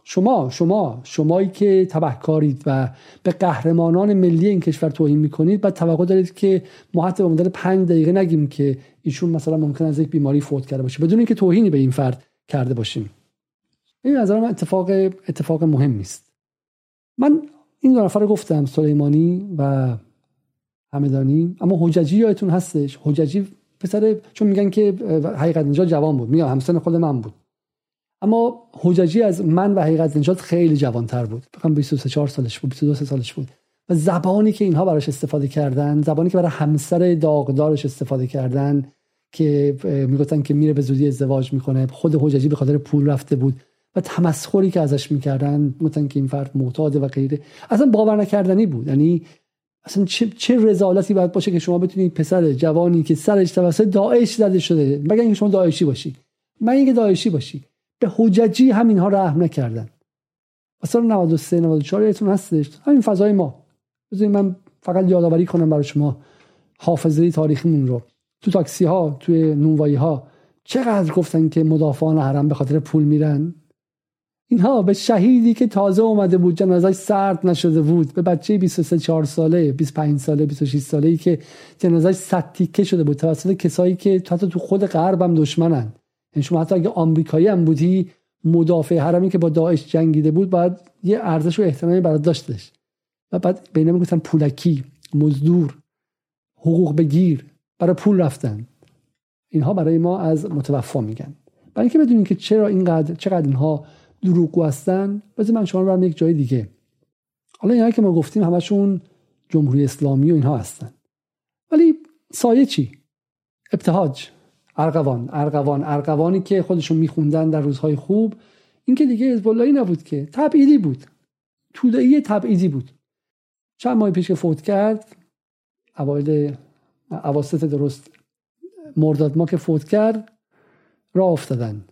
شما شما شمایی که تبهکارید و به قهرمانان ملی این کشور توهین میکنید، بعد توقع دارید که ما حتی به مدت پنج دقیقه نگیم که ایشون مثلا ممکن از یک بیماری فوت کرده باشه بدون اینکه توهینی به این فرد کرده باشیم. این از نظر من اتفاق اتفاق مهم نیست. من این دو نفر رو گفتم، سلیمانی و حمیدانی. اما حججی یادتون هستش؟ حججی پسر، چون میگن که حقیقت نژاد جوان بود، میگم همسن خود من بود، اما حججی از من و حقیقت نژاد خیلی جوانتر بود. فقط بیست و سه چهار سالش بود، بیست و دو سالش بود. و زبانی که اینها براش استفاده کردن، زبانی که برای همسر داغدارش استفاده کردن که میگفتن که میره به زودی ازدواج میکنه، خود حججی به خاطر پول رفته بود، و تمسخری که ازش میکردن، میگفتن که این فرد معتاده و غیره، اصلا باور نکردنی بود. یعنی اصلا چه چه رذالتی باید باشه که شما بتونید پسر جوانی که سرش توسط داعش زده شده، مگر اینکه شما داعشی باشی، مگر اینکه داعشی باشی، به حججی هم اینها رحم نکردن. اصلا نود و سه نود و چهار ایتون هستش همین فضای ما. بذارید من فقط یادآوری کنم برای شما، حافظه تاریخیمون رو. تو تاکسی ها، توی نونوایی ها چقدر گفتن که مدافعان حرم به خاطر پول میرن. اینها به شهیدی که تازه اومده بود، جنازه‌اش سرد نشده بود، به بچه بیست و سه چهار ساله، بیست و پنج ساله، بیست و شش ساله‌ای که جنازه‌اش صد تیکه شده بود توسط کسایی که حتی تو خود غرب هم دشمنن. این شما حتی اگه آمریکایی هم بودی، مدافع حرمی که با داعش جنگیده بود باید یه ارزش و احترامی برات داشتش. و بعد بینه میگفتن پولکی، مزدور، حقوق بگیر، برای پول رفتن. اینها برای ما از متوفا میگن. برای اینکه بدونین که چرا اینقدر چقدر اینها دروغگو هستن، بذار من شما رو برم یک جای دیگه. حالا اینایی که ما گفتیم همشون جمهوری اسلامی و اینها هستن، ولی سایه چی؟ ابتهاج، ارغوان، ارغوان، ارغوانی که خودشون میخوندن در روزهای خوب. این که دیگه حزب اللهی نبود که، تبعیدی بود، توده‌ای تبعیدی بود. چند ماه پیش که فوت کرد، اوایل اواسط درست مرداد ما که فوت کرد، راه افتادن.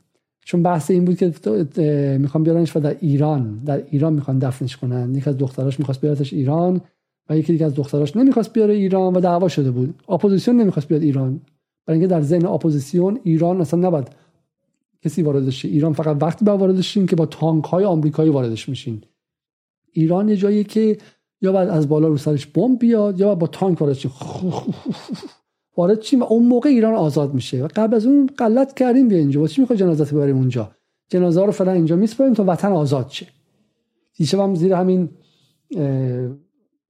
چون بحث این بود که میخوان بیارنش و در ایران، در ایران میخوان دفنش کنن. یکی از دختراش میخواست بیارتش ایران و یکی دیگه از دختراش نمیخواست بیاره ایران و دعوا شده بود. اپوزیسیون نمیخواست بیاد ایران. برای اینکه در ذهن اپوزیسیون ایران اصلا نباید کسی واردش شه. ایران فقط وقتی با واردش شین که با تانک‌های آمریکایی واردش میشین. ایران یه جاییه که یا بعد از بالا رو سرش بمب بیاد یا با تانک واردش شین. وارد شین و اون موقع ایران آزاد میشه. و قبل از اون غلط کردیم بیا اینجا. چی میخوای جنازه ببریم اونجا؟ جنازه رو فعلا اینجا میسپاریم تا وطن آزاد شه. دیشب هم زیر همین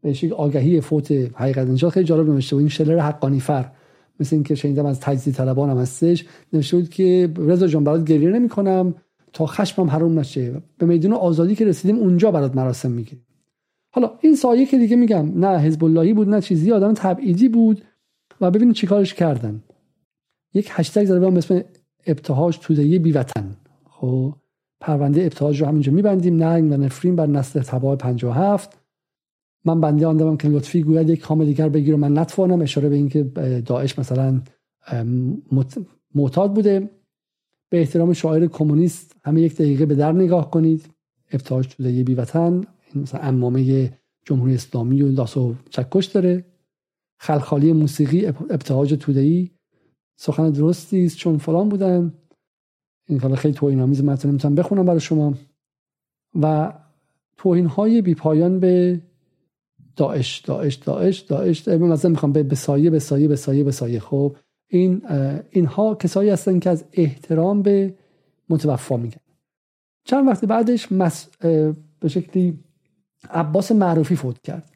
بهش آگهی فوت حقیقت نژاد خیلی جالب نوشته بود. این شلر حقانی فر، مثل این که شنیدم از تجزیه طلبان هم هستش، نوشته بود که رضا جان برات گریه نمی کنم تا خشمم حروم نشه، به میدون آزادی که رسیدیم اونجا برات مراسم میگیریم. حالا این سایه که دیگه میگم نه حزب اللهی بود نه چیزی، آدم تبعیدی بود. و ببینید چیکارش کردن، یک هشتگ زده بودن به اسم ابتهاج توده‌ای بی وطن. خب پرونده ابتهاج رو همینجا میبندیم. ننگ و نفرین بر نسل تبع پنجاه و هفت. من بنده آن دارم که لطفی گوید یک کام دیگر بگیر و من نتوانم، اشاره به این که داعش مثلا معتاد بوده. به احترام شاعر کمونیست همه یک دقیقه به در نگاه کنید. ابتهاج توده‌ای بی وطن مثلا عمامه جمهوری اسلامی و لاس و چکش داره. خلخالی موسیقی ابتهاج توده‌ای، سخن درستی است چون فلان بودن. این حالا خیلی توهین آمیز، من نمیتونم بخونم برای شما. و توهین های بی پایان به داعش، داعش، داعش، داعش. مثلا میخوام به سایه، به سایه، به سایه، به سایه. خب این اینها کسایی هستن که از احترام به متوفا میگن. چند وقت بعدش مس... به شکلی عباس معروفی فوت کرد.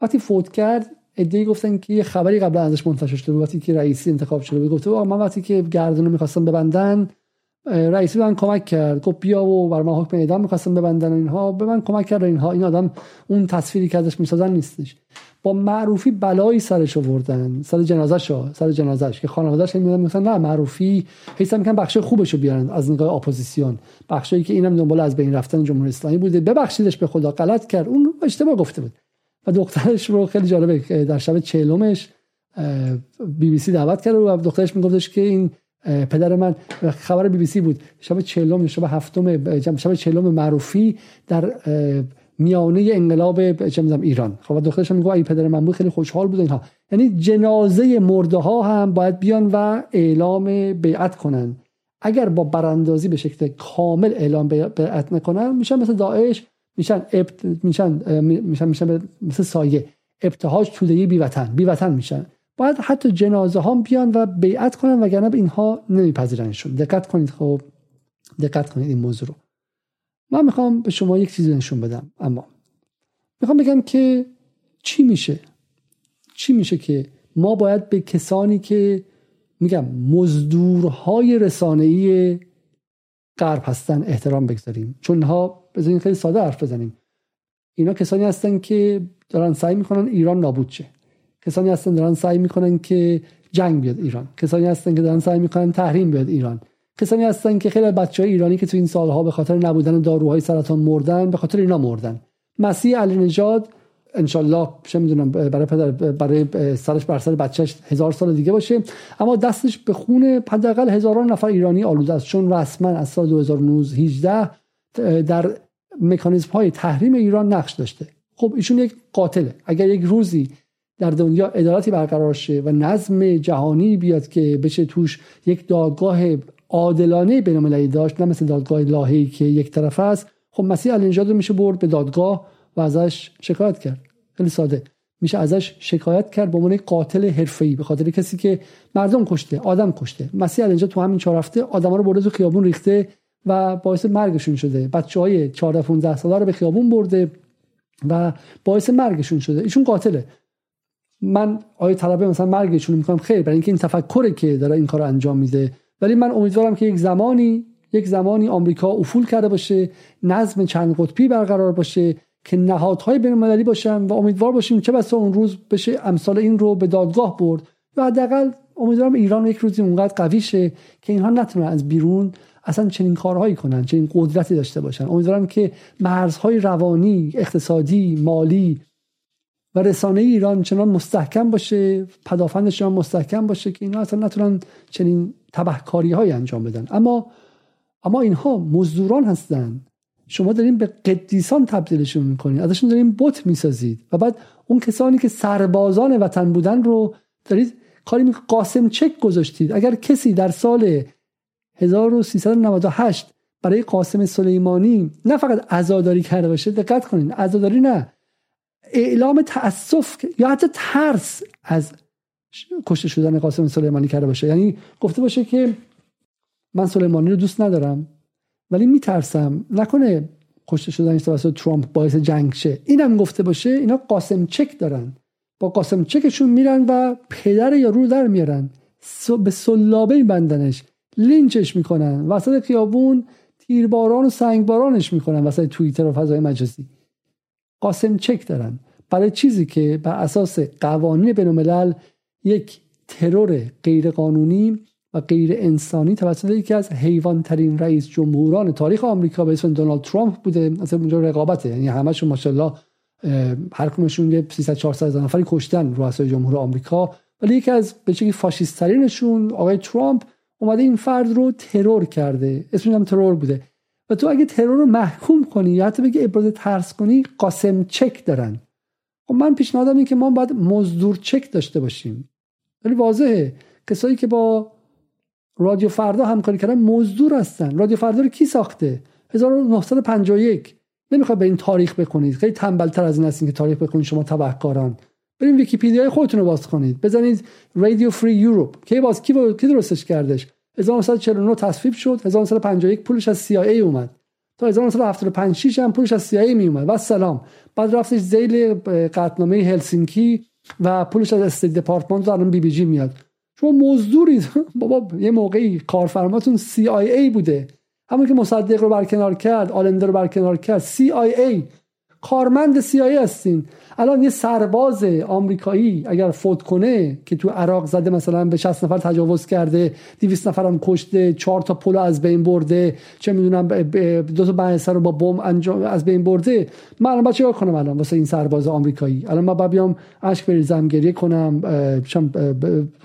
وقتی فوت کرد ایده گفتن که یه خبری قبلا ازش منتشر شده بود وقتی که رئیسی انتخاب شده بود. گفته آقا من وقتی که گردنو می‌خواستم ببندن رئیسی به من کمک کرد، گفت بیا و بر من حکم اعدام می‌خواستم ببندن، اینها به من کمک کردن، اینها این آدم اون تصویری که ازش می‌سازن نیستش. با معروفی بلایی سرش آوردن، سر جنازه‌ش، سر جنازه‌ش که خانواده‌اش میگن مثلا نه معروفی هیچ هم کم بخش خوبشو بیارن از نگاه اپوزیسیون، بخشی که اینم دنبال از بین رفتن جمهوری اسلامی بوده، ببخشیدش به خدا غلط کرد، اون اشتباه گفته بود. و دخترش رو خیلی جالبه در شب چهلمش بی بی سی دعوت کرد و دخترش میگفتش که این پدر من، خبر بی بی سی بود، شب چهلم، شب هفتم، شب چهلم معروفی در میانه انقلاب چه می‌دونم ایران. خب دخترش هم میگه ای پدر من بود خیلی خوشحال بود اینها. یعنی جنازه مرده ها هم باید بیان و اعلام بیعت کنن. اگر با براندازی به شکل کامل اعلام بیعت نکنن میشن مثل داعش، میشن ابت... میشن میشن میشن مثل سایه ابتهاج توده‌ای بی وطن بی وطن میشن. باید حتی جنازه ها بیان و بیعت کنن وگرنه اینها نمیپذیرنشون. دقت کنید، خب دقت کنید این موضوع رو. من میخوام به شما یک چیزی نشون بدم، اما میخوام بگم که چی میشه چی میشه که ما باید به کسانی که میگم مزدورهای رسانه‌ای غرب هستن احترام بگذاریم. چون ها بزنین خیلی ساده حرف بزنیم، اینا کسانی هستن که دارن سعی میکنن ایران نابود شه، کسانی هستن دارن سعی میکنن که جنگ بیاد ایران، کسانی هستن که دارن سعی میکنن تحریم بیاد ایران، کسانی هستن که خیلی بچه‌های ایرانی که تو این سالها به خاطر نبودن داروهای سرطان مردن، به خاطر اینا مردن. مسیح علینژاد ان شاء الله چه میدونم برای پدر برای سرش بر سر بچه‌ش هزار سال دیگه باشه، اما دستش به خون حداقل هزاران نفر ایرانی آلوده است، چون رسما از سال دو هزار و هجده در مکانیزم‌های تحریم ایران نقش داشته. خب ایشون یک قاتله. اگر یک روزی در دنیا عدالتی برقرار شه و نظم جهانی بیاد که بشه توش یک دادگاه عادلانه بین‌المللی داشت، نه مثل دادگاه لاهه‌ای که یک طرفه است، خب مسیح علینژاد میشه برد به دادگاه و ازش شکایت کرد. خیلی ساده میشه ازش شکایت کرد به عنوان قاتل حرفه‌ای، به خاطر کسی که مردم کشته، آدم کشته. مسیح علینژاد تو همین چهار هفته آدما رو برده تو خیابون ریخته و باعث مرگشون شده. بچه‌های چهارده پانزده ساله رو به خیابون برده و باعث مرگشون شده. ایشون قاتله. من آیه طلبه مثلا مرگشون می‌کنم خیر، برای اینکه این تفکری که داره این کارو انجام میده. ولی من امیدوارم که یک زمانی یک زمانی آمریکا افول کرده باشه، نظم چند قطبی برقرار باشه، که نهادهای بین‌المللی باشن و امیدوار باشیم چه بسا اون روز بشه امثال این رو به دادگاه برد و حداقل امیدوارم ایران یک روزی اونقدر قوی شه که اینها نتونن از بیرون اصلا چنین کارهایی کنن، چنین قدرتی داشته باشن. امیدوارم که مرزهای روانی، اقتصادی، مالی و رسانه ایران چنان مستحکم باشه، پدافندش مستحکم باشه که اینا اصلا نتونن چنین تبهکاری‌های انجام بدن. اما اما اینها مزدوران هستن. شما دارین به قدیسان تبدیلشون میکنین، ازشون دارین بت میسازید و بعد اون کسانی که سربازان وطن بودن رو دارید کاری میکنید. قاسم چک گذاشتید. اگر کسی در سال هزار و سیصد و نود و هشت برای قاسم سلیمانی نه فقط عزاداری کرده باشه، دقت کنین، عزاداری نه، اعلام تأسف یا حتی ترس از کشته شدن قاسم سلیمانی کرده باشه، یعنی گفته باشه که من سلیمانی رو دوست ندارم ولی میترسم نکنه کشته شدن توسط ترامپ باعث جنگ شه، اینم گفته باشه، اینا قاسم چک دارن. با قاسم چکشون میرن و پدر یارو رو در میارن، به سلابه میبندنش، لینچش میکنن، وسط خیابون تیرباران و سنگبارانش میکنن، وسط توییتر و فضای مجازی. قاسم چک دارن برای چیزی که بر اساس قوانین بین‌الملل یک ترور غیرقانونی و غیر انسانی توسط یکی از حیوان‌ترین رئیس جمهوران تاریخ آمریکا به اسم دونالد ترامپ بوده. اصلا اونجا رقابته، یعنی همشون ماشاءالله هر کدومشون یه سیصد چهارصد نفری کشتن رؤسای جمهور آمریکا، ولی یکی از به شکلی فاشیست‌ترینشون آقای ترامپ اومده این فرد رو ترور کرده، اسمش هم ترور بوده. و تو اگه ترور رو محکوم کنی یا حتی بگی ابراز ترس کنی، قاسم چک دارن. خب من پیشنهادم اینه که ما باید مزدور چک داشته باشیم. خیلی واضحه کسایی که با رادیو فردا همکاری کردن مزدور هستن. رادیو فردا رو کی ساخته؟ هزار و نهصد و پنجاه و یک. نمیخواد به این تاریخ بکنید، خیلی تنبل‌تر از این هستین که تاریخ بکنید شما تبهکاران. بریم ویکی‌پدیای خودتون رو باز کنید، بزنید رادیو فری یوروپ، کی باز کی کی درستش کردش؟ هزار و نهصد و چهل و نه تصفیه شد، هزار و نهصد و پنجاه و یک پولش از سی آی ای اومد، تا هزار و نهصد و هفتاد و پنج شش هم پولش از سی آی ای می اومد و سلام. بعد رفتش ذیل قطعنامه هلسینکی و پولش از استیت دپارتمنت الان بی بی جی میاد. شما مزدورید بابا، یه موقعی کارفرماتون سی آی ای بوده، همون که مصدق رو برکنار کرد، آلنده رو برکنار کرد، سی آی ای، کارمند سی آی ای هستین. الان یه سرباز آمریکایی اگر فوت کنه که تو عراق زده مثلا به شصت نفر تجاوز کرده، دویست نفر هم کشته، چهار تا پولو از بین برده، چه میدونم دو تا بحثه رو با بم انجام از بین برده، من الان باید چیکار کنم الان واسه این سرباز آمریکایی؟ الان من باید بیام اشک بریزم، گریه کنم،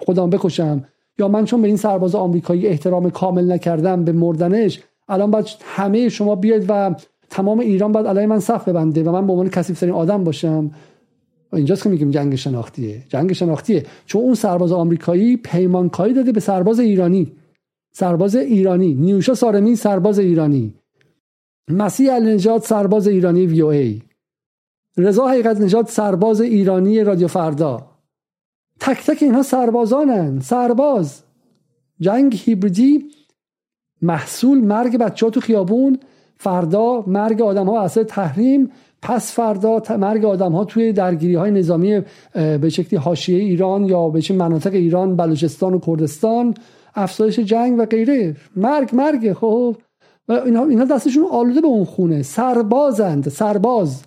خودم بکشم؟ یا من چون به این سرباز آمریکایی احترام کامل نکردم به مردنش، الان باید همه شما بیاید و تمام ایران باید علیه من صف ببنده و من به عنوان کثیف‌ترین آدم باشم؟ اینجاست که میگیم جنگ شناختیه. جنگ شناختیه چون اون سرباز آمریکایی پیمانکاری داده به سرباز ایرانی. سرباز ایرانی نیشا سارمی، سرباز ایرانی مسیح علینژاد، سرباز ایرانی وی او ای رضا حقیقت نژاد، سرباز ایرانی رادیو فردا. تک تک اینها سربازانن. سرباز جنگ هیبریدی محصول مرگ بچه‌ها تو خیابون، فردا مرگ آدم ها اثر تحریم، پس فردا مرگ آدم ها توی درگیری های نظامی به شکلی حاشیه ایران یا به شکلی مناطق ایران، بلوچستان و کردستان، افزایش جنگ و غیره. مرگ مرگ خب اینها اینها دستشون آلوده به اون خونه. سربازند، سرباز.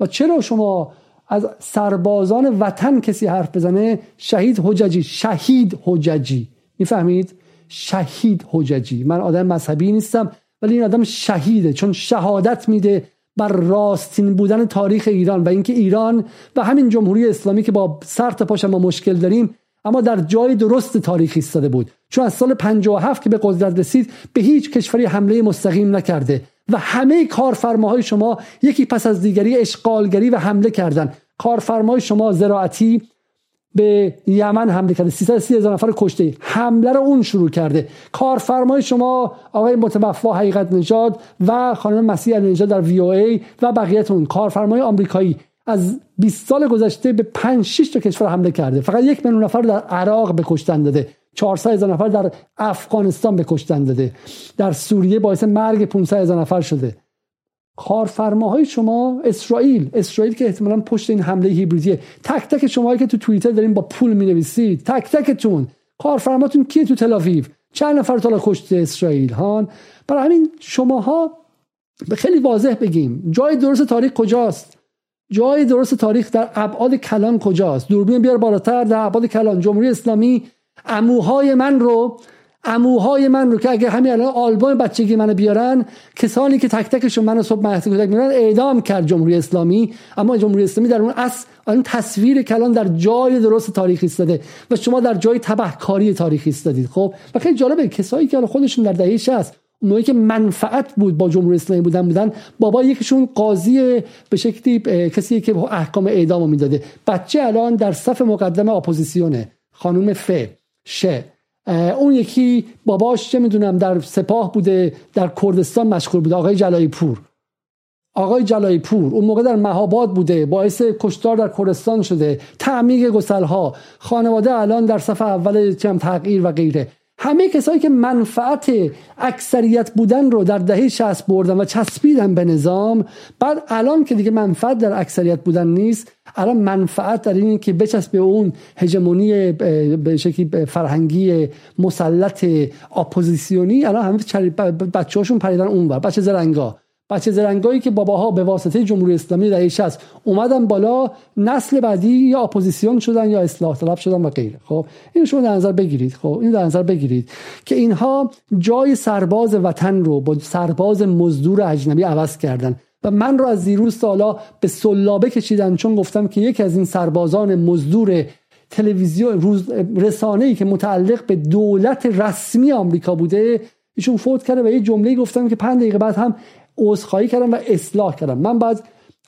و چرا شما از سربازان وطن کسی حرف بزنه شهید حججی، شهید حججی، میفهمید؟ شهید حججی. من آدم مذهبی نیستم ولی این آدم شهیده، چون شهادت میده بر راستین بودن تاریخ ایران و اینکه ایران و همین جمهوری اسلامی که با سر تا پاش ما مشکل داریم اما در جای درست تاریخی ایستاده بود، چون از سال پنجاه و هفت که به قدرت رسید به هیچ کشوری حمله مستقیم نکرده و همه کارفرماهای شما یکی پس از دیگری اشغالگری و حمله کردن. کارفرمای شما زراعتی به یمن حمله کرده، سیصد و سی هزار نفر کشته، حمله رو اون شروع کرده. کارفرمای شما آقای متوفی حقیقت نژاد و خانم مسیح علینژاد در وی او ای و بقیه‌تون کارفرمای آمریکایی از بیست سال گذشته به پنج شش تا کشور حمله کرده. فقط یک میلیون نفر در عراق بکشتن داده، چهارصد هزار نفر در افغانستان بکشتن داده، در سوریه باعث مرگ پانصد هزار نفر شده. کارفرماهای شما اسرائیل اسرائیل که احتمالاً پشت این حمله هیبریدیه. تک تک شماهایی که تو توییتر دارین با پول می‌نویسید، تک تکتون کارفرماتون کیه تو تل آویو؟ چند نفر تا کشته اسرائیل هان؟ برای همین شماها به خیلی واضح بگیم جای درست تاریخ کجاست؟ جای درست تاریخ در ابعاد کلان کجاست؟ دوربین بیار بالاتر، در ابعاد کلان جمهوری اسلامی عموهای من رو عموهای من رو که اگه همین الان آلبوم بچگی منو بیارن، کسانی که تک تکشون منو صبح مهسا کودک میرن اعدام کرد جمهوری اسلامی. اما جمهوری اسلامی در اون اصل اون تصویر کلان در جای درست تاریخی ایستاده و شما در جای تبهکاری تاریخی ایستادید. خب و خیلی جالبه کسایی که الان خودشون در دهه شصت اونایی که منفعت بود با جمهوری اسلامی بودن بودن بابا یکیشون قاضی به شکلی کسی که احکام اعدامو میداده، بچه الان در صف مقدم اپوزیسیونه، خانم ف ش. اون یکی باباش چه میدونم در سپاه بوده، در کردستان مشغول بوده، آقای جلایی پور آقای جلایی پور اون موقع در مهاباد بوده، باعث کشتار در کردستان شده، تعمیق گسل‌ها، خانواده الان در صف اول چم تغییر و غیره. همه کسایی که منفعت اکثریت بودن رو در دهه شصت بردن و چسبیدن به نظام، بعد الان که دیگه منفعت در اکثریت بودن نیست، الان منفعت در اینه که بچسبه اون هژمونی به شکلی فرهنگی مسلط اپوزیسیونی. الان همه بچه‌هاشون پریدن اونور، بچه زرنگا، بچه زرنگایی که باباها به واسطه جمهوری اسلامی دهه شصت اومدن بالا، نسل بعدی یا اپوزیسیون شدن یا اصلاح طلب شدن و غیره. خب اینو شما در نظر بگیرید، خب اینو در نظر بگیرید که اینها جای سرباز وطن رو با سرباز مزدور اجنبی عوض کردن و من رو از دیروز تا حالا به سلابه کشیدن، چون گفتم که یکی از این سربازان مزدور تلویزیون روز رسانه‌ای که متعلق به دولت رسمی آمریکا بوده ایشون فوت کرده و یه جمله‌ای گفتم که پنج دقیقه بعد هم عذرخواهی کردم و اصلاح کردم. من بعد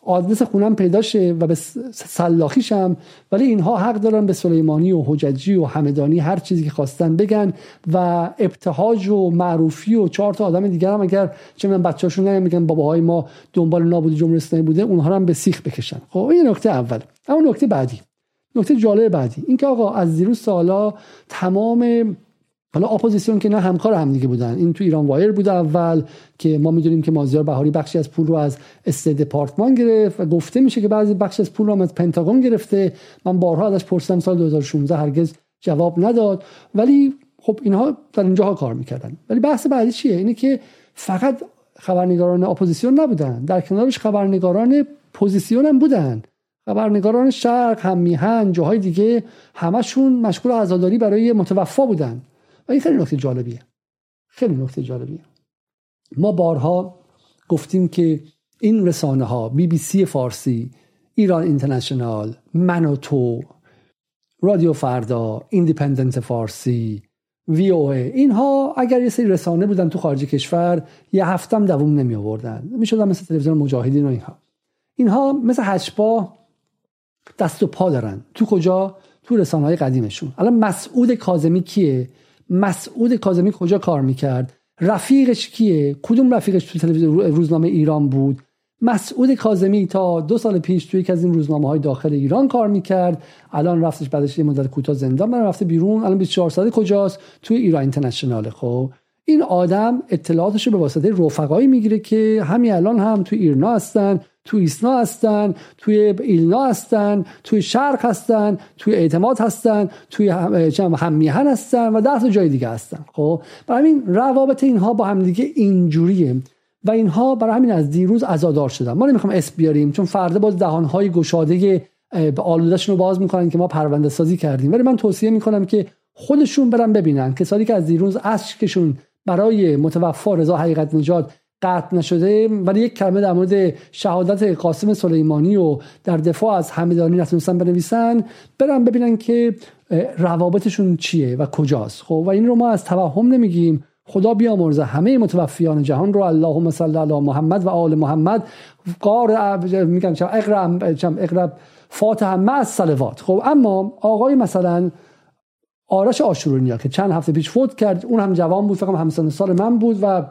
آدرس خونم پیدا شه و به سلاخی شم، ولی اینها حق دارن به سلیمانی و حججی و حمیدانی هر چیزی که خواستن بگن و ابتهاج و معروفی و چهار تا آدم دیگر هم اگر چه من بچه‌هاشون نمیگن باباهای ما دنبال نابود جمهوری اسلامی بوده، اونها هم به سیخ بکشن. خب این نکته اول. اما نکته بعدی، نکته جالب بعدی این که آقا از زیرو سالا تمام حالا اپوزیسیون که نه همکار هم دیگه بودن، این تو ایران وایر بوده اول که ما میدونیم که مازیار بهاری بخشی از پول رو از استیت دپارتمان گرفت و گفته میشه که بعضی بخشی از پول رو هم از پنتاگون گرفته. من بارها ازش پرسیدم سال دو هزار و شانزده هرگز جواب نداد، ولی خب اینها در اینجاها کار میکردن. ولی بحث بعدی چیه؟ اینه که فقط خبرنگاران اپوزیسیون نبودن، در کنارش خبرنگاران پوزیسیون هم بودن، خبرنگاران شرق، هم میهن، جاهای دیگه، همشون مشغول عزاداری برای متوفا بودن. و این خیلی نکته جالبیه، خیلی نکته جالبیه. ما بارها گفتیم که این رسانه ها، بی بی سی فارسی، ایران اینترنشنال، منوتو، رادیو فردا، ایندیپندنت فارسی، وی او ای، اینها اگر یه سری رسانه بودن تو خارج کشور یه هفته هم دوام نمی آوردن، میشدن مثل تلویزیون مجاهدین و اینها. اینها مثل هشپا دست و پا دارن. تو کجا؟ تو رسانه‌های قدیمشون. الان مسعود کاظمی کیه؟ مسعود کاظمی کجا کار میکرد؟ رفیقش کیه؟ کدوم رفیقش تو تلویزیون روزنامه ایران بود؟ مسعود کاظمی تا دو سال پیش توی یکی از این روزنامه‌های داخل ایران کار میکرد، الان رفتش بعدش یه مدت کوتاه زندان، بعد رفته بیرون، الان بیست و چهار ساله کجاست؟ توی ایران اینترنشنال. خب این آدم اطلاعاتش رو به واسطه رفقایی میگیره که همین الان هم توی ایرنا هستن، توی ایسنا هستن، توی ایلنا هستن، توی شرق هستن، توی اعتماد هستن، توی هممیهن هستن و ده تا جای دیگه هستن. خب برای همین روابط اینها با همدیگه اینجوریه و اینها برای همین از دیروز عزادار شدن. ما نمیخوام اسم بیاریم چون فردا باز دهانهای گشاده به آلودهشون رو باز میکنن که ما پرونده سازی کردیم، ولی من توصیه میکنم که خودشون برن ببینن کسانی که از دیروز اشکشون برای متوفا رضا حقیقت نژاد قطع نشده، ولی یک کلمه در مورد شهادت قاسم سلیمانی و در دفاع از حمیدانی نتونستن بنویسن، برن ببینن که روابطشون چیه و کجاست. خب و این رو ما از توهم نمیگیم. خدا بیامرزه همه متوفیان جهان رو، اللهم صل علی محمد و آل محمد، قار میگن چم اقرب چم اقرب فاتحه مع الصلوات. خب اما آقای مثلا آرش آشوری نیا که چند هفته پیش فوت کرد، اون هم جوان بود، فقط همسن سال من بود و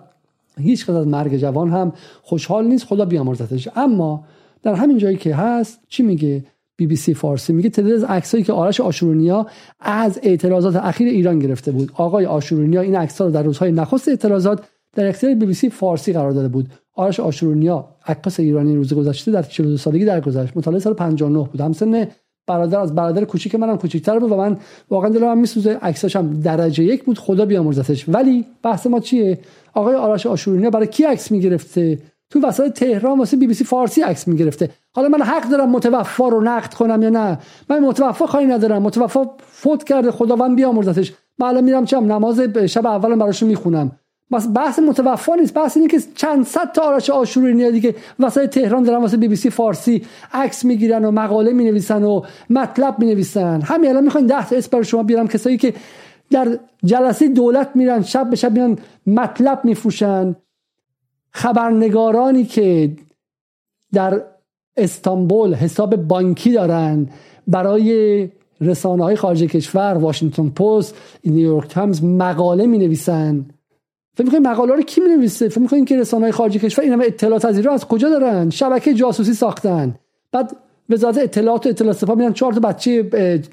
هیچ از مرگ جوان هم خوشحال نیست، خدا بیامرزتش. اما در همین جایی که هست چی میگه؟ بی بی سی فارسی میگه تعداد از عکسایی که آرش آشوری نیا از اعتراضات اخیر ایران گرفته بود، آقای آشوری نیا این عکس‌ها رو در روزهای نخست اعتراضات در اختیار بی بی سی فارسی قرار داده بود. آرش آشوری نیا عکاس ایرانی روز گذشته در چهل و دو سالگی درگذشت، متولد سال پنجاه و نه بود، همسن برادر از برادر کوچیک منم کوچیک‌تر بود و من واقعا دلم می‌سوزه، عکساش هم درجه یک بود، خدا بیامرزتش. ولی بحث ما چیه؟ آقای آرش آشوری نیا برای کی عکس می‌گرفته؟ تو وسط تهران واسه بی بی سی فارسی عکس می‌گرفته. حالا من حق دارم متوفا رو نقد کنم یا نه؟ من متوفا کاری ندارم، متوفا فوت کرده، خداوند بیامرزتش. من الان میرم چم نماز شب اولم براش میخونم. بس بحث متوفا نیست، بحث اینه که چند صد تا آرش آشوری نیا دیگه وسط تهران دارن واسه بی بی سی فارسی عکس میگیرن و مقاله مینویسن و مطلب مینویسن. همین الان میخواین ده تا اسم برای شما بیارم، کسایی که در جلسه دولت میرن شب به شب میان مطلب میفروشن، خبرنگارانی که در استانبول حساب بانکی دارن برای رسانه‌های خارج کشور، واشنگتن پست، نیویورک تایمز مقاله مینویسن. فکر می‌کنین مقاله رو کی می‌نویسه؟ فکر می‌کنین که رسانه‌های خارج کشور این همه اطلاعات از ایران از کجا دارن؟ شبکه جاسوسی ساختن. بعد وزارت اطلاعات و اطلاعات سپاه میرن چهار تا بچه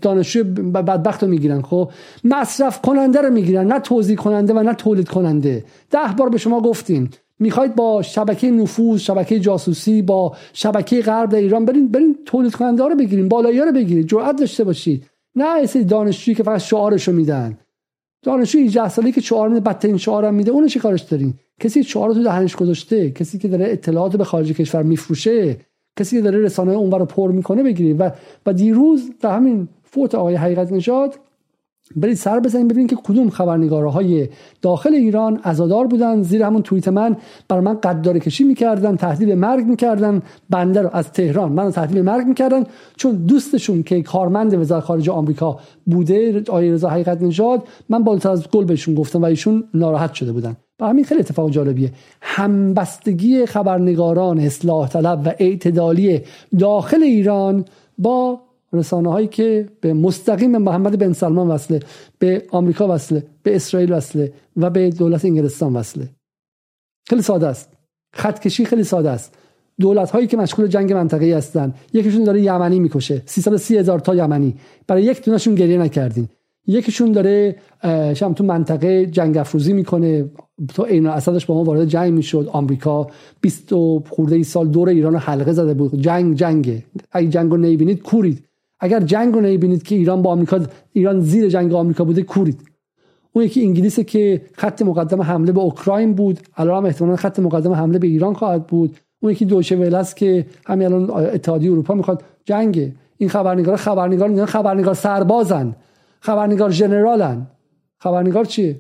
دانشجو بدبخت رو میگیرن. خب مصرف کننده رو میگیرن، نه توزیع کننده و نه تولید کننده. ده بار به شما گفتیم میخواید با شبکه نفوذ، شبکه جاسوسی، با شبکه غرب در ایران برین برین تولید کننده رو بگیرین، بالایی‌ها رو بگیرید، جرأت داشته باشید. نه این دانشجویی که فقط شعارشو میدن، دانشجو هجده ساله‌ای که شعار میده، بدترین شعار هم میده، اون چه کارش دارین؟ کسی شعار تو دهنش گذاشته، کسی که داره اطلاعات به خارج کشور میفروشه، کسی که داره رسانه اونور رو پر میکنه بگیرید. و و دیروز در همین فوت آقای حقیقت نژاد برید سر بزنید ببینید که کدوم خبرنگارهای داخل ایران عزادار بودن. زیر همون توییت من بر من قدردانی کشی میکردن، تهدید مرگ میکردن، بنده رو از تهران منو تهدید مرگ میکردن چون دوستشون که کارمند وزارت خارجه آمریکا بوده، آقای رضا حقیقت نژاد، من بالاتر از گل بهشون گفتم و ایشون ناراحت شده بودن. برای همین خیلی اتفاق جالبیه، همبستگی خبرنگاران اصلاح طلب و اعتدالی داخل ایران با رسانه‌هایی که به مستقیم به محمد بن سلمان وصله، به آمریکا وصله، به اسرائیل وصله و به دولت انگلستان وصله. خیلی ساده است، خط کشی خیلی ساده است. دولت‌هایی که مشغول جنگ منطقه‌ای هستن، یکیشون داره یمنی میکشه، سیصد و سی هزار تا یمنی، برای یک دونه‌شون گریه نکردین. یکیشون داره شام تو منطقه جنگ افروزی میکنه، تو عین اسدش با ما وارد جنگ میشد. آمریکا بیست و خورده سال دور ایران حلقه زده بود. جنگ جنگه، اگه جنگو نمیبینید کورید. اگر جنگو نمیبینید که ایران با آمریکا، ایران زیر جنگ آمریکا بوده، کورید. اون یکی انگلیسه که خط مقدم حمله به اوکراین بود، الان احتمالاً خط مقدم حمله به ایران خواهد بود. اون یکی دوشه ولاس که همین الان اتحادیه اروپا میخواد. جنگه. این خبرنگارا خبرنگار میگن، خبرنگار سربازن، خبرنگار ژنرالن. خبرنگار چیه؟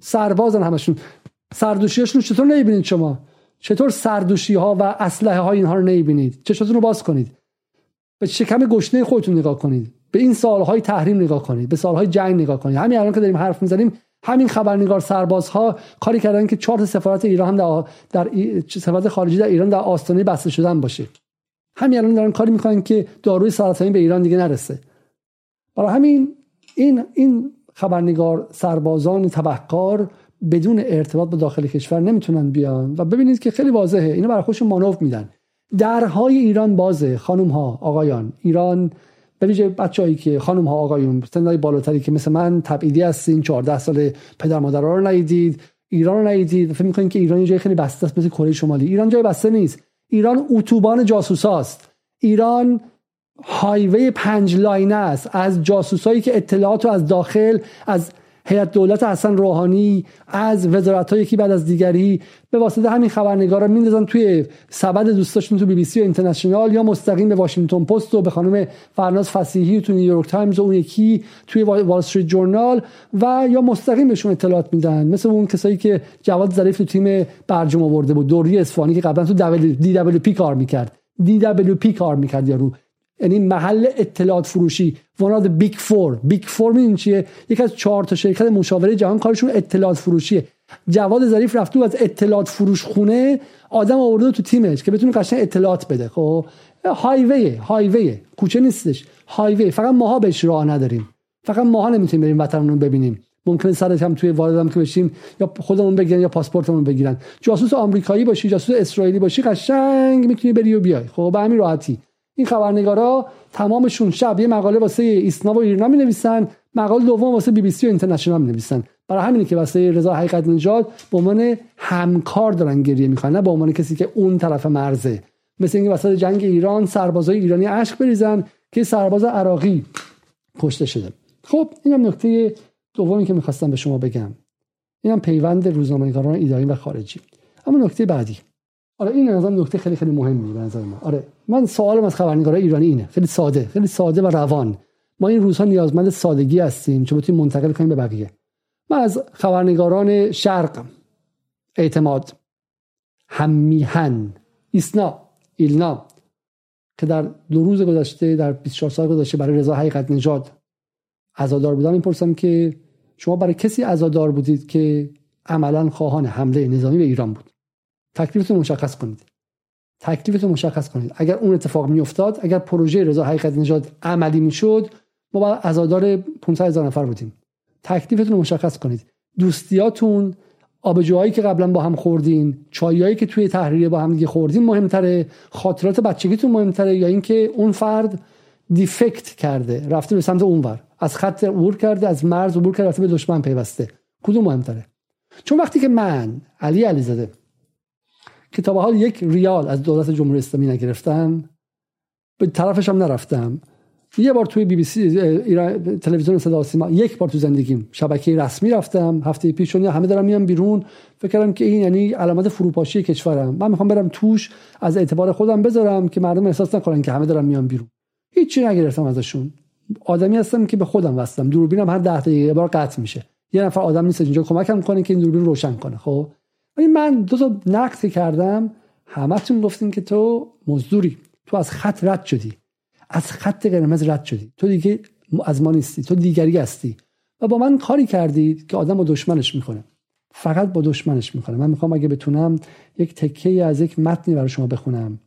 سربازن همشون. سردوشی‌هاشون چطور نمی‌بینید شما؟ چطور سردوشی‌ها و اسلحه‌های اینها رو نمی‌بینید؟ چشاتون رو باز کنید. به شکم گشنه خودتون نگاه کنید. به این سال‌های تحریم نگاه کنید. به سال‌های جنگ نگاه کنید. همین الان که داریم حرف می‌زنیم، همین خبرنگار سربازها کاری کردن که چهار سفارت ایران هم در ای... سفارت خارجی در ایران در آستانه بسته شدن باشه. همین الان دارن کاری می‌کنن که داروی سرطانی به ایران دیگه نرسه. برای همین این این خبرنگار سربازان تبهکار بدون ارتباط با داخل کشور نمیتونن بیان و ببینید که خیلی واضحه اینا برای خودشون مانور میدن. درهای ایران بازه خانم ها آقایان. ایران به ویژه بچه‌ای که خانم ها آقایون سنای بالاتری که مثل من تبعیدی هستین، چهارده سال پدر مادرها رو ندیدید، ایران رو ندیدید، فکر می‌کنین که ایران جای خیلی بسته است مثل کره شمالی. ایران جای بسته نیست. ایران اتوبان جاسوساست. ایران هایوی پنج لاینه است از جاسوسایی که اطلاعاتو از داخل، از هیئت دولت حسن روحانی، از وزارت‌های یکی بعد از دیگری به واسطه همین خبرنگارا میندازن توی سبد دوستاشون تو بی بی سی و اینترنشنال یا مستقیم به واشنگتن پست و به خانم فرناز فصیحی تو نیویورک تایمز و اون یکی توی وال استریت جورنال و یا مستقیم بهشون اطلاعات میدن، مثل اون کسایی که جواد ظریف تو تیم برجام آورده بود، دوری اصفهانی که قبلا تو دی دبلیو پی کار می‌کرد. دی دبلیو پی کار می‌کرد یارو، یعنی محل اطلاعات فروشی، واناد بیگ فور. بیگ فور میدونی چیه؟ یکی از چهار تا شرکت مشاوره جهان کارشون اطلاعات فروشیه. جواد ظریف رفت تو از اطلاعات فروش خونه آدم آورده تو تیمش که بتونه قشنگ اطلاعات بده. خب هایوی، هایوی کوچه نیستش، هایوی. فقط ماها بهش راه نداریم، فقط ماها نمیتونیم بریم وطنمون رو ببینیم. ممکنه سرت هم توی واردم که بشیم یا خودمون بگیرن یا پاسپورتمون بگیرن. جاسوس آمریکایی باشی، جاسوس اسرائیلی باشی، قشنگ میتونی بری و بیای. خب به همین راحتی. این خبرنگارا تمامشون شب یه مقاله واسه ایسنا و ایرنا می نویسن، مقاله دوم واسه بی بی سی و اینترنشنال می نویسن. برای همینه که واسه رضا حقیقت نژاد به عنوان همکار دارن گریه میکنن، نه به عنوان کسی که اون طرف مرزه. مثل اینکه واسه جنگ ایران سربازای ایرانی اشک بریزن که سرباز عراقی کشته شده. خب اینم نکته دومی که میخواستم به شما بگم. اینم پیوند روزنامه‌نگاران ایرانی و خارجی. اما نکته بعدی، آره این نظام نکته خیلی خیلی مهمه به نظر من. آره من سوالم از خبرنگارای ایرانی اینه، خیلی ساده، خیلی ساده و روان. ما این روزها نیازمند سادگی هستیم چون بتونیم منتقل کنیم به بقیه. من از خبرنگاران شرق اعتماد همیهن ایسنا ایلنا که در دو روز گذشته، در بیست و چهار ساعت گذشته برای رضا حقیقت نژاد عزادار بودم، میپرسم که شما برای کسی عزادار بودید که عملاً خواهان حمله نظامی به ایران بود؟ تکلیفتون مشخص کنید. تکلیفتون مشخص کنید. اگر اون اتفاق میافتاد، اگر پروژه رضا حقیقت نژاد عملی میشد، ما باید عزادار پانصد هزار نفر بودیم. تکلیفتون مشخص کنید. دوستیاتون، آبجوهایی که قبلا با هم خوردین، چایایی که توی تحریریه با هم دیگه خوردین مهمتره، خاطرات بچگیتون مهمتره، یا اینکه اون فرد دیفکت کرده، رفته به سمت اونور، از خط عبور کرده، از مرز عبور کرده، رفته به دشمن پیوسته. کدوم مهمتره؟ چون وقتی که من علی علیزاده که تا به حال یک ریال از دولت جمهوری اسلامی نگرفتم، به طرفش هم نرفتم، یه بار توی بی بی سی ایران تلویزیون صدا و سیما، یک بار تو زندگیم شبکه رسمی رفتم هفته پیش، چون همه دارن میان بیرون، فکر کردم که این یعنی علامت فروپاشی کشورم، من میخوام برم توش از اعتبار خودم بذارم که مردم احساس نکنن که همه دارن میان بیرون. هیچی نگرفتم ازشون. آدمی هستم که به خودم وابستم. دوربینم هر ده دقیقه یه بار قطع میشه، یه نفر آدم نیست اینجا کمکم کنه که این دوربین روشن کنه. خب من دو تا نقد کردم، همتون گفتین که تو مزدوری، تو از خط رد شدی، از خط قرمز رد شدی، تو دیگه از ما نیستی، تو دیگری هستی. و با من کاری کردید که آدم با دشمنش میکنه، فقط با دشمنش میکنه. من میخوام اگه بتونم یک تکه از یک متنی برای شما بخونم.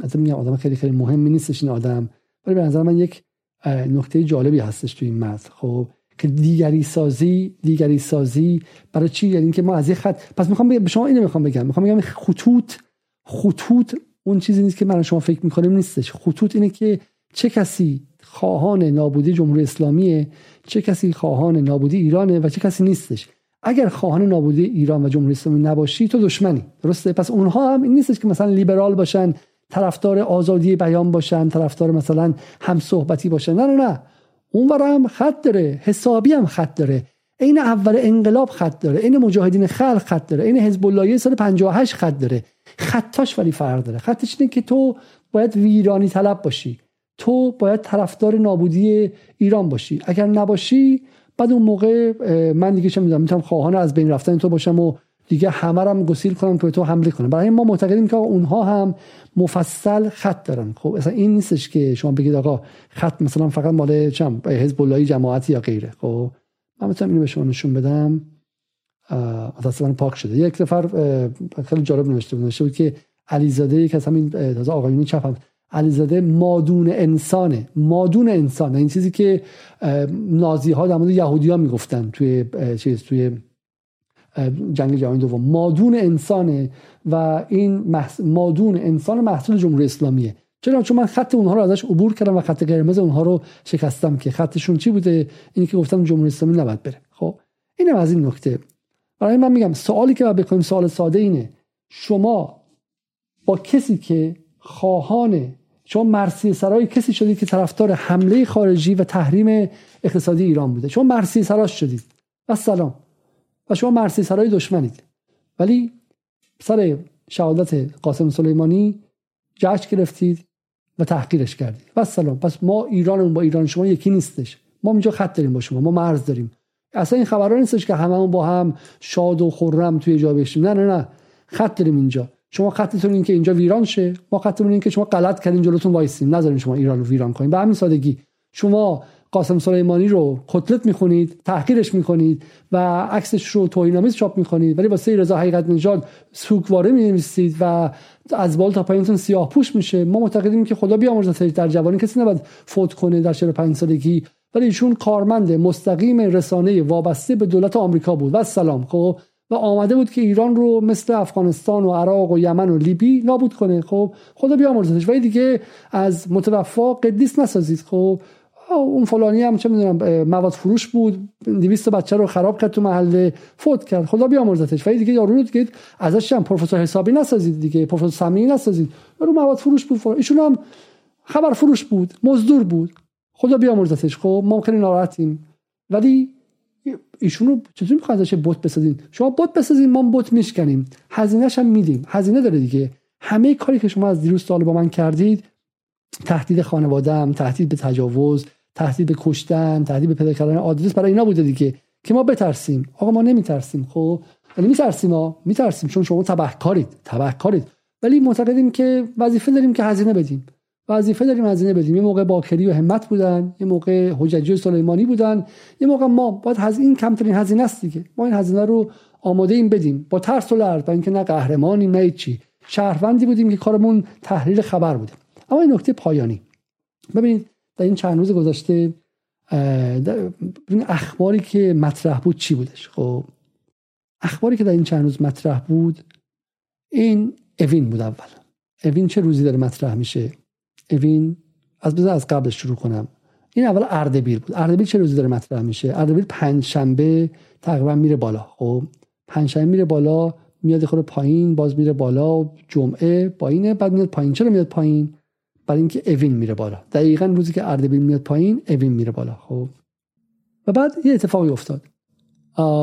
البته میگم آدم خیلی خیلی مهمی نیستش این آدم، ولی به نظر من یک نکته جالبی هستش تو این متن. خب که دیگری سازی، دیگری سازی برای چی؟ یعنی که ما از یه خط، پس میخوام به شما اینو میخوام بگم، میخوام بگم خطوط، خطوط اون چیزی نیست که من شما فکر میکنیم نیستش. خطوط اینه که چه کسی خواهان نابودی جمهوری اسلامیه، چه کسی خواهان نابودی ایرانه و چه کسی نیستش. اگر خواهان نابودی ایران و جمهوری اسلامی نباشی تو دشمنی، درسته؟ پس اونها هم این نیستش که مثلا لیبرال باشن، طرفدار آزادی بیان باشن، طرفدار مثلا هم صحبتی باشن. نه نه نه، اونور هم خط داره، حسابی هم خط داره، این اول انقلاب خط داره، این مجاهدین خلق خط داره، این حزب الله سال پنجاه و هشت خط داره. خطاش ولی فرق داره. خطش اینه که تو باید ویرانی طلب باشی، تو باید طرفدار نابودی ایران باشی. اگر نباشی بعد اون موقع من دیگه چه می‌دونم، میتونم خواهان از بین رفتن تو باشم و دیگه همه رو هم گسیل کنم که به تو حمله کنم. برای ما معتقدیم که اونها هم مفصل خط دارن. خب اصلا این نیستش که شما بگید آقا خط مثلا فقط مال چم حزب الله جماعتی یا غیره. خب من میتونم اینو به شما نشون بدم. اصلا پاک شده. یک نفر خیلی جالب نوشته بود، نوشته بود که علیزاده، یک از همین تازه آقایون چپم، علیزاده مادون انسانه. مادون انسان، این چیزی که نازی ها در مورد یهودی ها میگفتن توی چیز توی جنگ جهانی دوم، مادون انسانه و این محص... مادون انسان محصول جمهوری اسلامیه. چرا؟ چون من خط اونها رو ازش عبور کردم و خط قرمز اونها رو شکستم که خطشون چی بوده؟ اینی که گفتم جمهوری اسلامی نباید بره. خب اینم از این نکته. برای من میگم سوالی که باید بکنیم، سوال ساده اینه، شما با کسی که خواهان، شما مرثیه سرای کسی شدید که طرفدار حمله خارجی و تحریم اقتصادی ایران بوده، شما مرثیه سراش شدید و سلام، و شما مرثیه سرای دشمنید، ولی سر شهادت قاسم سلیمانی جشن گرفتید و تحقیرش کردید و سلام. پس ما ایرانمون با ایران شما یکی نیستش، ما اینجا خط داریم با شما، ما مرز داریم. اصلا این خبران نیستش که هممون با هم شاد و خرم توی جا بشیم. نه نه نه، خط داریم اینجا. شما خطتون این که اینجا ویران شه، ما خطمون این که شما غلط کردین جلوتون وایسیم، نذارین شما ایران رو ویران کنین. به همین سادگی. شما قاسم سلیمانی رو کتلت میخونید، تحقیرش میکنید و عکسش رو توهین‌آمیز چاپ میکنید، ولی واسه رضا حقیقت نژاد سوگواره مینویسید و از بالا تا پایینتون سیاه‌پوش میشه. ما معتقدیم که خدا بیامرزتش، در جوانی کسی نباید فوت کنه در چهل و پنج سالگی، ولی ایشون کارمند مستقیم رسانه وابسته به دولت آمریکا بود و سلام. خب و آمده بود که ایران رو مثل افغانستان و عراق و یمن و لیبی نابود کنه. خب خدا بیامرزتش، ولی دیگه از متوفا قدیس نسازید. خب اون فلانی هم چه میدونم مواد فروش بود، دویست بچه رو خراب کرد تو محله، فوت کرد، خدا بیامرزتش، ولی دیگه یارو رو دیگه ازش هم پروفسور حسابی نسازید، دیگه پروفسور سمی نسازید. یارو مواد فروش بود، ایشون هم خبر فروش بود، مزدور بود، خدا بیامرزتش. خب ما خیلی ناراحتیم، ولی ایشون رو چطوری میخواید ازش بت بسازین؟ شما بت بسازین، ما بت میشکنیم، هزینه‌ش هم میدیم، هزینه داره دیگه. همه کاری که شما از دیروز سال با من کردید، تهدید خانواده‌ام، تهدید به تجاوز، تهدید به کشتن، تهدید به پیدا کردن آدرس، برای اینا بوده دیگه که ما بترسیم. آقا ما نمیترسیم، خب یعنی میترسیم، ما میترسیم چون شما تبهکارید، تبهکارید، ولی معتقدیم که وظیفه داریم که هزینه بدیم، وظیفه داریم هزینه بدیم. یه موقع باکری و همت بودن، یه موقع حججی و سلیمانی بودن، یه موقع ما باید هزینه، کمترین هزینه است دیگه، ما این هزینه رو آماده ایم بدیم با ترس و لرز، با اینکه نه قهرمانی نه چی، شهروندی بودیم که کارمون تحلیل خبر بوده. اما این نکته پایانی، ببینید در این چند روز گذشته این اخباری که مطرح بود چی بودش؟ خب اخباری که در این چند روز مطرح بود این اوین بود. اول اوین چه روزی داره مطرح میشه؟ اوین از بذار از قبلش شروع کنم. این اول اردبیل بود. اردبیل چه روزی داره مطرح میشه؟ اردبیل پنج شنبه تقریبا میره بالا. خب پنج شنبه میره بالا، میاد خود پایین، باز میره بالا، جمعه پایینه، بعد میاد پایین. چرا میاد پایین؟ برای اینکه اوین میره بالا. دقیقاً روزی که اردبیل میاد پایین، اوین میره بالا. خب و بعد یه اتفاقی افتاد.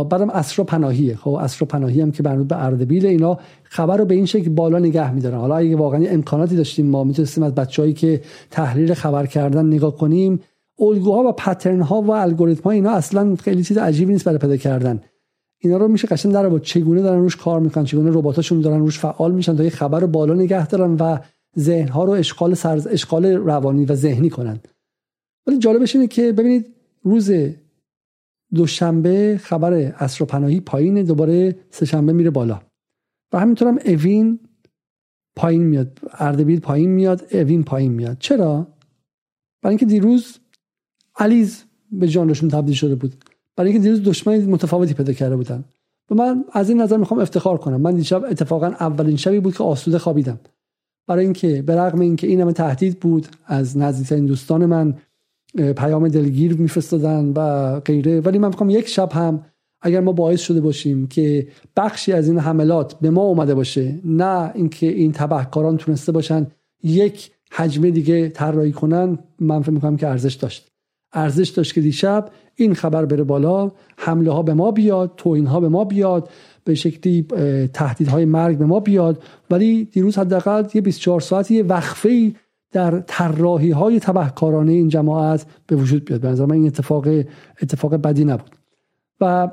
بعدم اسرا پناهیه. خب اسرا پناهی هم که مربوط به اردبیل، اینا خبر رو به این شکل بالا نگه می‌دارن. حالا اگه واقعا امکاناتی داشتیم، ما می‌تونستیم از بچه‌هایی که تحلیل خبر کردن نگاه کنیم، الگوها و پترن‌ها و الگوریتم‌ها اینا اصلاً خیلی چیز عجیبی نیست برای پیدا کردن. اینا رو میشه قشنگ درآورد چگونه دارن روش کار می‌کنن، چگونه رباتاشون دارن روش فعال میشن تا یه خبر رو بالا نگه دارن و ذهن‌ها رو اشغال سرز اشغال روانی و ذهنی کنن. ولی جالبش اینه که ببینید روز دوشنبه خبر اسرا پناهی پایینه، دوباره سه شنبه میره بالا و همینطور هم اوین پایین میاد، اردبیل پایین میاد، اوین پایین میاد. چرا؟ برای اینکه دیروز علیز به جانشون تبدیل شده بود، برای اینکه دیروز دشمن متفاوتی پیدا کرده بودن. و من از این نظر میخوام افتخار کنم، من دیشب اتفاقا اولین شبی بود که آسوده خوابیدم، برای اینکه به رغم اینکه این همه تهدید بود از نزدیکترین دوستان من پیام دلگیر میفرستادن و غیره. ولی من میگم یک شب هم اگر ما باعث شده باشیم که بخشی از این حملات به ما اومده باشه، نه اینکه این تبهکاران تونسته باشن یک حجم دیگه طراحی کنن، من فکر میکنم که ارزش داشت ارزش داشت که دیشب این خبر بره بالا، حمله ها به ما بیاد، توهین ها به ما بیاد، به شکلی تهدیدهای مرگ به ما بیاد. ولی دیروز حداقل یه بیست و چهار ساعتی وقفه‌ای در طراحی های تبهکارانه این جماعت به وجود بیاد. به نظر من این اتفاق اتفاق بدی نبود. و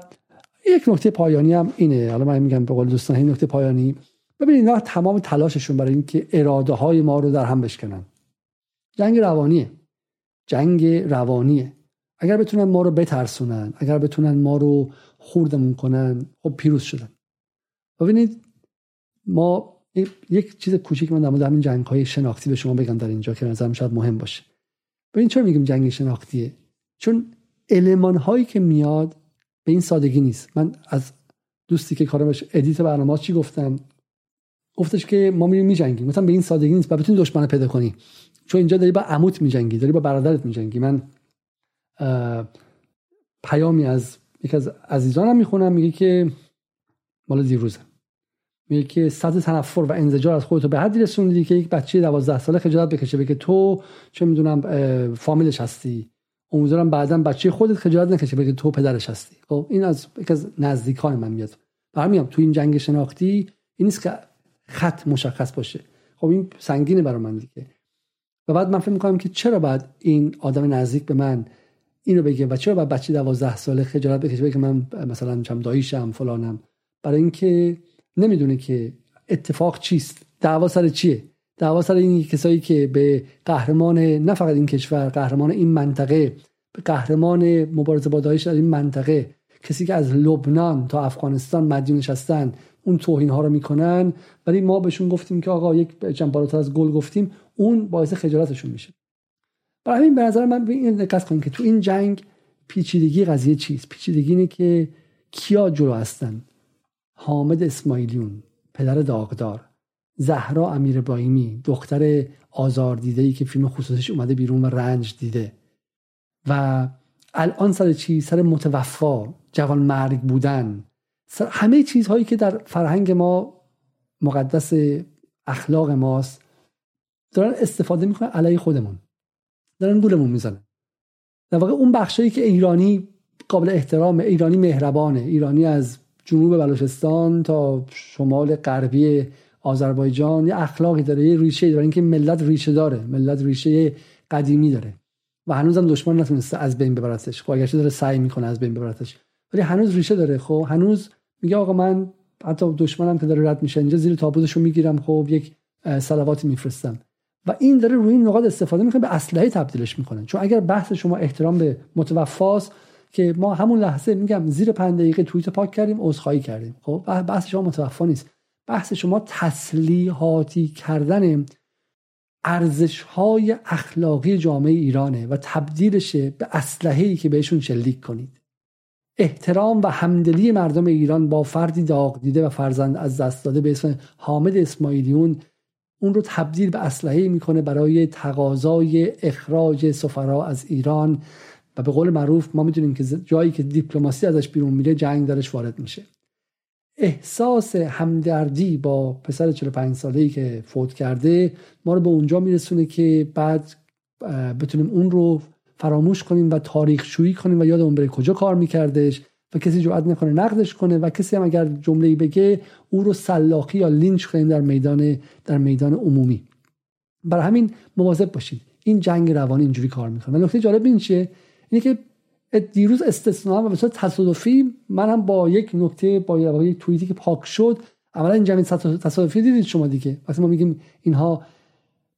یک نکته پایانی هم اینه، حالا من میگم به قول دوستان این نکته پایانی، ببینید اینا تمام تلاششون برای این که اراده های ما رو در هم بشکنن، جنگ روانیه جنگ روانیه اگر بتونن ما رو بترسونن، اگر بتونن ما رو خوردمون کنن، خب پیروز شدن. ببینید ما یک چیز کوچیک من در مورد همین جنگ های شناختی به شما بگم در اینجا که نظرم شاید مهم باشه. ببین چرا میگیم جنگ شناختیه، چون المان هایی که میاد به این سادگی نیست. من از دوستی که کارمش ادیت برنامه چی گفتم، گفتش که ما میریم میجنگیم، مثلا به این سادگی نیست و بتونی دشمن پیدا کنی، چون اینجا داری با عموت میجنگی، داری با برادرت میجنگی. من پیامی از یک از عزیزانم میخونم، میگه که مال دیروزه، میگه که سطح تنفر و انزجار از خودتو به حدی رسوندی که یک بچه دوازده ساله خجالت بکشه بگه تو چه میدونم فامیلش هستی، امیدوارم بعداً بچه خودت خجالت نکشه بگه تو پدرش هستی. خب این از یک از نزدیکان من میاد. برام میام تو این جنگ شناختی این نیست که خط مشخص باشه، خب این سنگینه برای من دیگه. و بعد من فکر می‌کنم که چرا بعد این آدم نزدیک به من اینو بگه و چرا بعد بچه دوازده ساله خجالت بکشه بگه من مثلا چم داییشم فلانم، برای اینکه نمیدونه که اتفاق چیست، دعوا سر چیه. دعوا سر این کسایی که به قهرمان نه فقط این کشور، قهرمان این منطقه، به قهرمان مبارزه با داعش در این منطقه، کسی که از لبنان تا افغانستان مدیونش هستن، اون توهین ها رو میکنن، ولی ما بهشون گفتیم که آقا یک چند بالاتر از گل گفتیم، اون باعث خجالتشون میشه. برای همین به نظر من این دقت کنید که تو این جنگ پیچیدگی قضیه چیست. پیچیدگی اینه که کیا جلو هستن. حامد اسماعیلیون پدر داغدار، زهرا امیر باهیمی دختر آزاردیده‌ای که فیلم خصوصیش اومده بیرون و رنج دیده، و الان سر چی؟ سر متوفا، جوان مرگ بودن، سر همه چیزهایی که در فرهنگ ما مقدس اخلاق ماست دارن استفاده میکنن علیه خودمون، دارن گولمون میزنن. در واقع اون بخشایی که ایرانی قابل احترامه، ایرانی مهربانه، ایرانی از جنوب بلوچستان تا شمال غربی آذربایجان یه اخلاقی داره، یه ریشه‌ای داره، اینکه ملت ریشه داره، ملت ریشه قدیمی داره و هنوزم دشمن نتونسته از بین ببرتش. خب اگرچه داره سعی میکنه از بین ببرتش، ولی هنوز ریشه داره. خب هنوز میگه آقا من حتی دشمنم که داره رد میشه اینجا زیر تابوتشو میگیرم، خب یک صلواتی میفرستم. و این داره روی این نقاط استفاده میکنه، به اسلحه تبدیلش میکنه. چون اگر بحث شما احترام به متوفاست که ما همون لحظه میگم زیر پنج دقیقه توییت پاک کردیم، عذرخواهی کردیم. خب بحث شما متوفا نیست، بحث شما تسلیحاتی کردن ارزش‌های اخلاقی جامعه ایرانه و تبدیلش به اسلحه‌ای که بهشون شلیک کنید. احترام و همدلی مردم ایران با فردی داغ دیده و فرزند از دست داده به اسم حامد اسماعیلیون، اون رو تبدیل به اسلحه‌ای میکنه برای تقاضای اخراج سفرا از ایران. و به قول معروف ما میدونیم که جایی که دیپلماسی ازش بیرون میره، جنگ درش وارد میشه. احساس همدردی با پسر چهل و پنج ساله‌ای که فوت کرده ما رو به اونجا میرسونه که بعد بتونیم اون رو فراموش کنیم و تاریخ شویی کنیم و یادمون بره کجا کار میکردش و کسی جرئت نکنه نقدش کنه و کسی هم اگر جمله‌ای بگه او رو سلاخی یا لینچ کنیم در میدان در میدان عمومی. برای همین مواظب باشید، این جنگ روانی اینجوری کار میکنه. و نکته جالب این چیه؟ اینه که دیروز استثناء و به صورت تصادفی من هم با یک نکته، با یک توییتی که پاک شد، عملا این جنگ تصادفی دیدید شما دیگه. وقتی ما میگیم اینها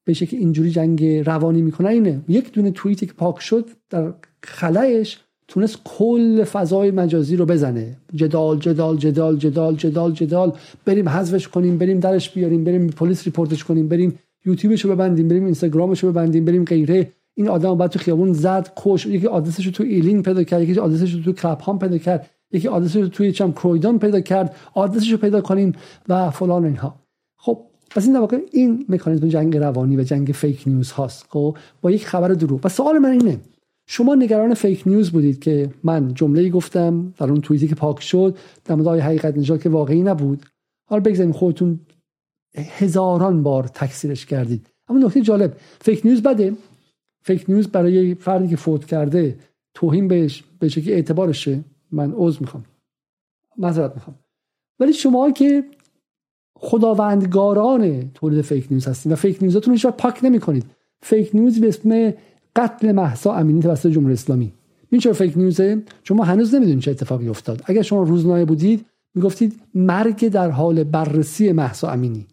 به شکلی اینجوری جنگ روانی میکنن، اینه یک دونه توییتی که پاک شد در خلأش تونست کل فضای مجازی رو بزنه. جدال جدال جدال جدال جدال جدال، بریم حذفش کنیم، بریم درش بیاریم، بریم پلیس ریپورتش کنیم، بریم یوتیوبش رو ببندیم، بریم اینستاگرامش رو ببندیم، بریم غیره. این آدم بعد تو خیابون زد، کش، یکی آدرسش رو تو ایلین پیدا کرد، یکی آدرسش رو تو کلپهام پیدا کرد، یکی آدرسش رو توی چم کرویدان پیدا کرد، آدرسش رو پیدا کنیم و فلان اینها. خب پس این در واقع این مکانیزم جنگ روانی و جنگ فیک نیوز هاست، خب با یک خبر دروغ. و سوال من اینه، شما نگران فیک نیوز بودید که من جمله‌ای گفتم در اون توییتی که پاک شد در مورد حقیقت نژاد که واقعی نبود. حالا بگذاریم خودتون هزاران بار تکثیرش کردید. اما نکته جالب، فیک نیوز بده. فیک نیوز برای فردی که فوت کرده توهین بهش، به شکلی اعتبارشه. من عذر میخوام، معذرت میخوام. ولی شما که خداوندگاران تولید فیک نیوز هستید و فیک نیوزاتون رو پاک نمی‌کنید. فیک نیوز به اسم قتل مهسا امینی توسط جمهوری اسلامی. این چه فیک نیوزه؟ شما هنوز نمیدونید چه اتفاقی افتاد. اگر شما روزنامه بودید میگفتید مرگ در حال بررسی مهسا امینی.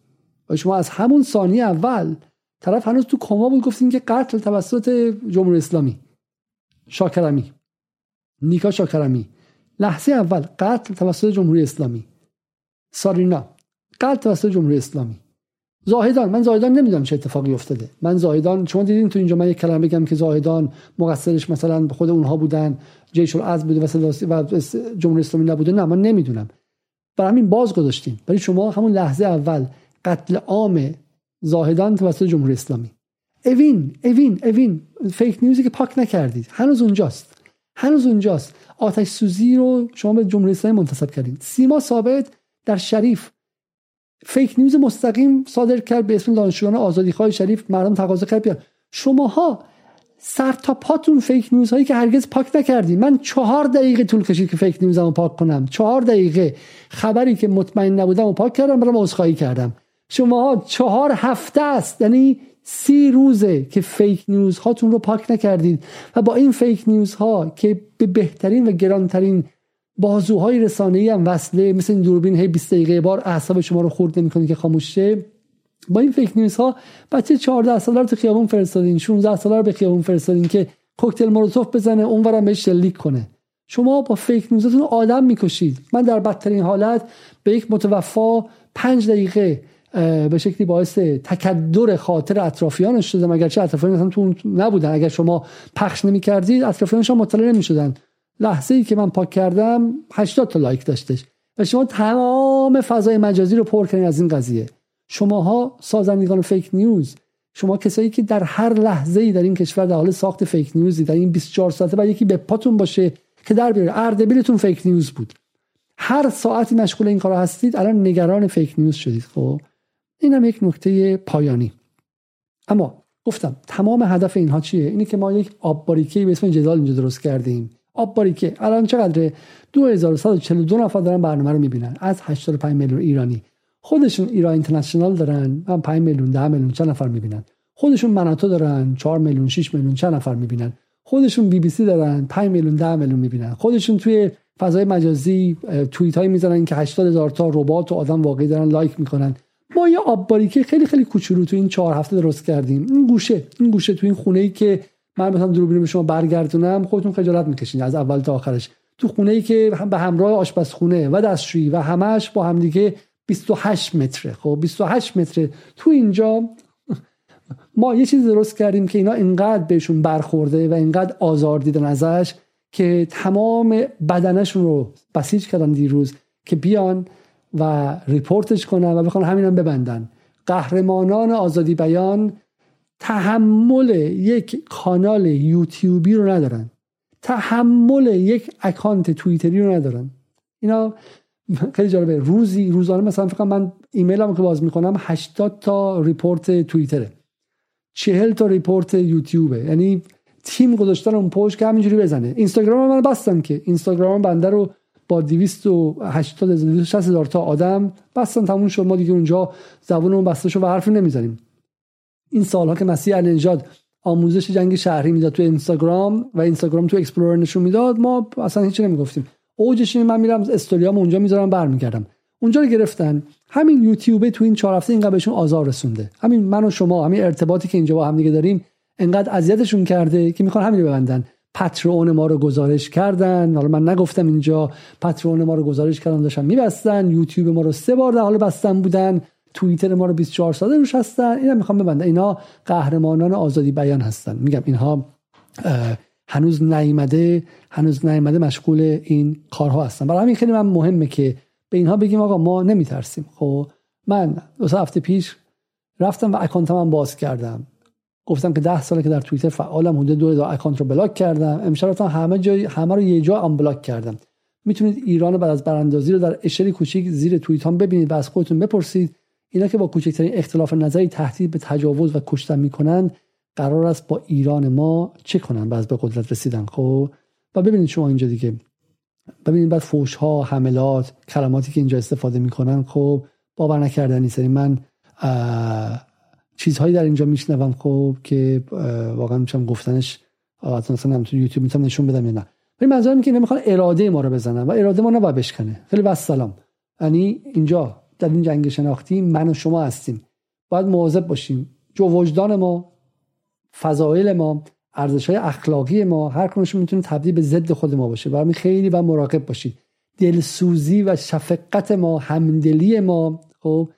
و شما از همون ثانیه اول طرف هنوز تو کما بود گفتین که قتل توسط جمهوری اسلامی. شاکرمی، نیکا شاکرمی، لحظه اول قتل توسط جمهوری اسلامی. سارینا، قتل توسط جمهوری اسلامی. زاهدان، من زاهدان نمیدونم چه اتفاقی افتاده. من زاهدان، چون دیدین تو اینجا من یک کلمه بگم که زاهدان مقصرش مثلا خود اونها بودن، جیش العدل بوده و سلاسی و جمهوری اسلامی نبوده. نه، من نمیدونم. برای همین باز گذاشتیم. ولی شما همون لحظه اول قتل عام زاهدان توسط جمهوری اسلامی. اوین اوین اوین فیک نیوزی که پاک نکردید هنوز اونجاست، هنوز اونجاست. آتش سوزی رو شما به جمهوری اسلامی منتسب کردید. سیما ثابت در شریف فیک نیوز مستقیم صادر کرد به اسم دانشجویان آزادیخواه شریف، مردم تقاضا کرد بیان. شماها سر تا پاتون فیک نیوز هایی که هرگز پاک نکردید. من چهار دقیقه طول کشید که فیک نیوزمو پاک کنم. چهار دقیقه خبری که مطمئن نبودمو پاک کردم، برام عذرخواهی کردم. شماها چهار هفته است، یعنی سی روزه که فیک نیوز هاتون رو پاک نکردید و با این فیک نیوز ها که به بهترین و گرانترین بازوهای رسانه‌ای هم وصله، مثل این دوربین هی بیست دقیقه بار اعصاب شما رو خورد نمی‌کنه که خاموش شه. با این فیک نیوز ها بچه چهارده ساله رو تو خیابون فرستادین، شانزده ساله رو به خیابون فرستادین که کوکتل مولوتوف بزنه، اونورم بهش شلیک کنه. شما با فیک نیوزتون آدم می‌کشید. من در بدترین حالت به یک متوفا پنج دقیقه به شکلی باعث تکدر خاطر اطرافیانش شدم، اگرچه اطرافیان اصلا تو نبودن. اگر شما پخش نمی‌کردید اطرافیانش هم مطلع نمی‌شدن. لحظه ای که من پاک کردم هشتاد تا لایک داشتش و شما تمام فضای مجازی رو پر کردین از این قضیه. شماها سازندگان فیک نیوز، شما کسایی که در هر لحظه‌ای در این کشور در حال ساخت فیک نیوزی، در این بیست و چهار ساعته باید یکی به پاتون باشه که در بیاره. اردبیلتون فیک نیوز بود. هر ساعتی مشغول این کارا هستید، الان نگران فیک نیوز شدید. خب اینم یک نکته پایانی. اما گفتم تمام هدف اینها چیه؟ اینه که ما یک آب باریکه‌ای به اسم جدال اینجا درست کردیم. آب باریکه الان چقدره؟ دو هزار و صد و چهل و دو نفر دارن برنامه رو میبینن از هشتاد و پنج میلیون ایرانی. خودشون ایران اینترنشنال دارن، هم پنج میلیون، ده میلیون چند نفر میبینن. خودشون منوتو دارن، چهار میلیون، شش میلیون چند نفر میبینن. خودشون بی بی سی دارن، پنج میلیون، ده میلیون میبینن. خودشون توی فضای مجازی توییت های میزنن که هشتاد هزار تا ربات و آدم واقعی دارن لایک میکنن. ما یه آب باریکه خیلی خیلی کوچولو تو این چهار هفته درست کردیم. این گوشه، این گوشه تو این خونه‌ای که من مثلا دروبین به شما برگردونم، خودتون خجالت میکشین از اول تا آخرش. تو خونه‌ای که هم به همراه آشپزخونه و دستشویی و همش با هم دیگه بیست و هشت متره. خب بیست و هشت متره تو اینجا ما یه چیز درست کردیم که اینا اینقدر بهشون برخورده و اینقدر آزار دیدن ازش که تمام بدنشون رو بسیج کردن دیروز که بیان و ریپورتش کنن و بخوان همینم هم ببندن. قهرمانان آزادی بیان تحمل یک کانال یوتیوبی رو ندارن، تحمل یک اکانت توییتری رو ندارن. اینا خیلی جالبه. روزی روزانه مثلا فقط من ایمیلم که باز میکنم هشتاد تا ریپورت توییتره، چهل تا ریپورت یوتیوبه. یعنی تیم گذاشتن اون پشت که همینجوری بزنه. اینستاگرام من بستم که اینستاگرام بنده رو با دویست و هشتاد هزار تا آدم بستم، تموم شد. ما دیگه اونجا زبونمون بسته شد و حرفی نمیزنیم. این سالها که مسیح علینژاد آموزش جنگ شهری میداد تو اینستاگرام و اینستاگرام تو اکسپلورر نشون میداد، ما اصلا هیچ چیزی نمیگفتیم. اوجش من میرم استوریام اونجا میذارم برمیگردم. اونجا رو گرفتن. همین یوتیوب تو این چهار هفته اینقدر بهشون آزار رسونده. همین من و شما، همین ارتباطی که اینجا با هم دیگه داریم اینقدر اذیتشون کرده که میخوان همین رو ببندن. پتریون ما رو گزارش کردن. حالا من نگفتم اینجا پتریون ما رو گزارش کردن، داشتن میبستن. یوتیوب ما رو سه بار در حال بستن بودن. توییتر ما رو بیست و چهار ساعته روش هستن. اینا میخوام ببندن. اینا قهرمانان آزادی بیان هستن. میگم اینها هنوز نیامده، هنوز نیامده مشغول این کارها هستن. برای همین خیلی من مهمه که به اینها بگیم آقا ما نمیترسیم. خب من دو سه هفته پیش رفتم و اکانتم باز کردم. گفتم که ده ساله که در توییتر فعالم، حدود دو هزار اکانت رو بلاک کردم، امشب رفتم همه جای همه رو یه جا آنبلاک کردم. میتونید ایران بعد از براندازی رو در اشری کوچیک زیر توییتام ببینید و از خودتون بپرسید اینا که با کوچکترین اختلاف نظری تهدید به تجاوز و کشتن میکنن قرار است با ایران ما چه کنن بعد به قدرت رسیدن. خب و ببینید شما اینجا دیگه، ببینید بعد فوش ها، حملات، کلماتی که اینجا استفاده میکنن، خب باور نکردنی سری من چیزهایی در اینجا میشنوم خب که واقعا میشم گفتنش اصلا نمیتونم تو یوتیوب میتونم نشون بدم یا نه. ولی منظورم اینه که نمیخوان اراده ما رو بزنن و اراده ما نباید بشکنه. خیلی وسلام. یعنی اینجا در این جنگ شناختی من و شما هستیم. باید مواظب باشیم. جو وجدان ما، فضایل ما، ارزش‌های اخلاقی ما هر کدومشون میتونه تبدیل به ضد خود ما باشه. برای همین خیلی باید مراقب باشید. دلسوزی و شفقت ما، همدلی ما خب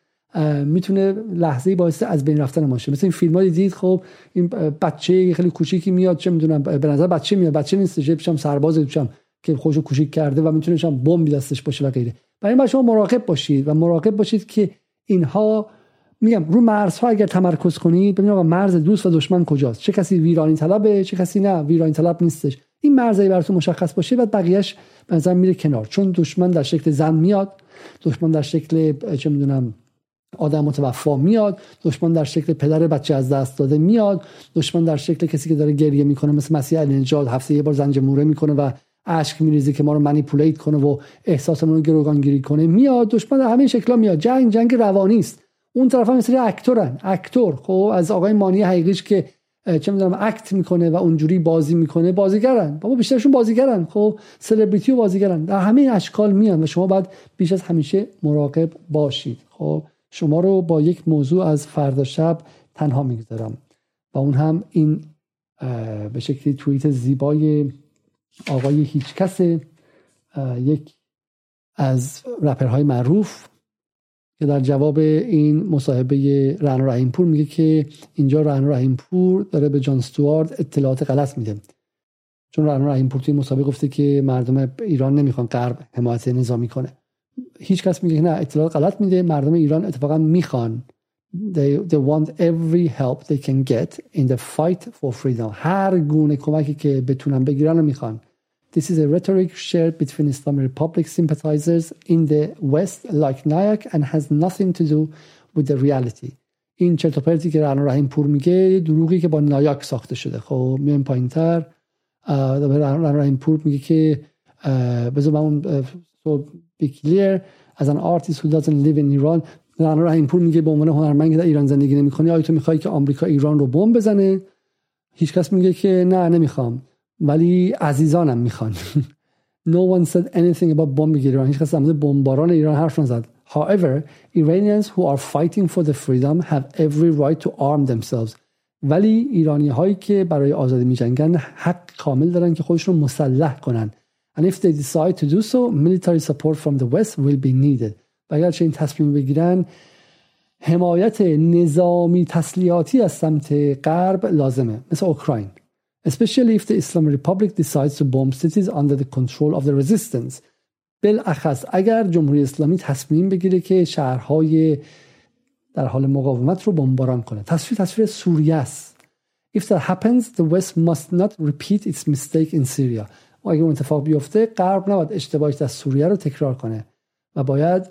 میتونه لحظه‌ای باعث از بین رفتن ما شه. مثلا این فیلم‌ها دیدید خب این بچه خیلی کوچیکی میاد، چه میدونم به نظر بچه میاد، بچه نیست، جیبشم سرباز جیبشم که خودشو کوچیک کرده و میتونه شم بمب دستش باشه و غیره. برای این شما مراقب باشید و مراقب باشید که اینها میگم رو مرزها اگر تمرکز کنید، ببینید آقا مرز دوست و دشمن کجاست، چه کسی ویرانی طلبه، چه کسی نه ویرانی طلب نیستش. این مرزی براتون مشخص باشه و بقیه‌اش به نظر میره کنار. چون دشمن در شکل زن میاد، دشمن در شکل چه میدونم آدم متوفا میاد، دشمن در شکل پدر بچه از دست داده میاد، دشمن در شکل کسی که داره گریه میکنه مثل مسیح علینژاد هفته یه بار زنج موره میکنه و اشک میریزه که ما رو منیپولیت کنه و احساسمون رو گروگانگیری کنه میاد. دشمن در همین شکلا میاد. جنگ جنگ روانی است. اون طرف هم مثل اکتورن، اکتور خب از آقای مانی حقیقیش که چه میدونم اکت میکنه و اونجوری بازی میکنه، بازیگرن. بابا بیشترشون بازیگرن. خب سلبریتی و بازیگرن در همین اشکال میان و شما باید بیش از همیشه مراقب باشید. خب شما رو با یک موضوع از فردا شب تنها میگذارم و اون هم این به شکلی توییت زیبای آقای هیچکس، یک از رپرهای معروف، که در جواب این مصاحبه رعنا رحیم پور میگه که اینجا رعنا رحیم پور داره به جان استوارد اطلاعات غلط میده. چون رعنا رحیم پور توی مسابقه گفته که مردم ایران نمیخوان غرب حمایت نظامی کنه. هیچ کس میگه نه، اطلاعات غلط میده. مردم ایران اتفاقا میخوان they, they want every help they can get in the fight for freedom. هر گونه کمکی که بتونن بگیرن رو میخوان. This is a rhetoric shared between Islamic Republic sympathizers in the West like Nayak and has nothing to do with the reality. این چرت و پرتی که رعنا رحیم پور میگه دروغی که با نایاک ساخته شده. خب میایم پایینتر. رعنا رحیم پور میگه که بذار من so be clear as an artist who doesn't live in Iran. رعنا رحیم پور میگه به عنوان هنرمندی که در ایران زندگی نمی‌کنی آیا تو می‌خوای که آمریکا ایران رو بمب بزنه؟ هیچکس میگه که نه نمی‌خوام، ولی عزیزانم می‌خوان. No one said anything about bombing Iran. هیچکس هم بمباران ایران حرف نزد. However, Iranians who are fighting for the freedom have every right to arm themselves. ولی ایرانی‌هایی که برای آزادی می‌جنگن حق کامل دارن که خودشون مسلح کنن. And if they decide to do so, military support from the West will be needed. و اگرچه این تصمیم بگیرن حمایت نظامی تسلیحاتی از سمت غرب لازمه، مثل اوکراین. Especially if the Islamic Republic decides to bomb cities under the control of the resistance. بالاخص اگر جمهوری اسلامی تصمیم بگیره که شهرهای در حال مقاومت رو بمباران کنه. تصویر تصویر سوریه است. If that happens, the West must not repeat its mistake in Syria. و اگه اون اتفاق بیفته غرب نباید اشتباهش در سوریه رو تکرار کنه و باید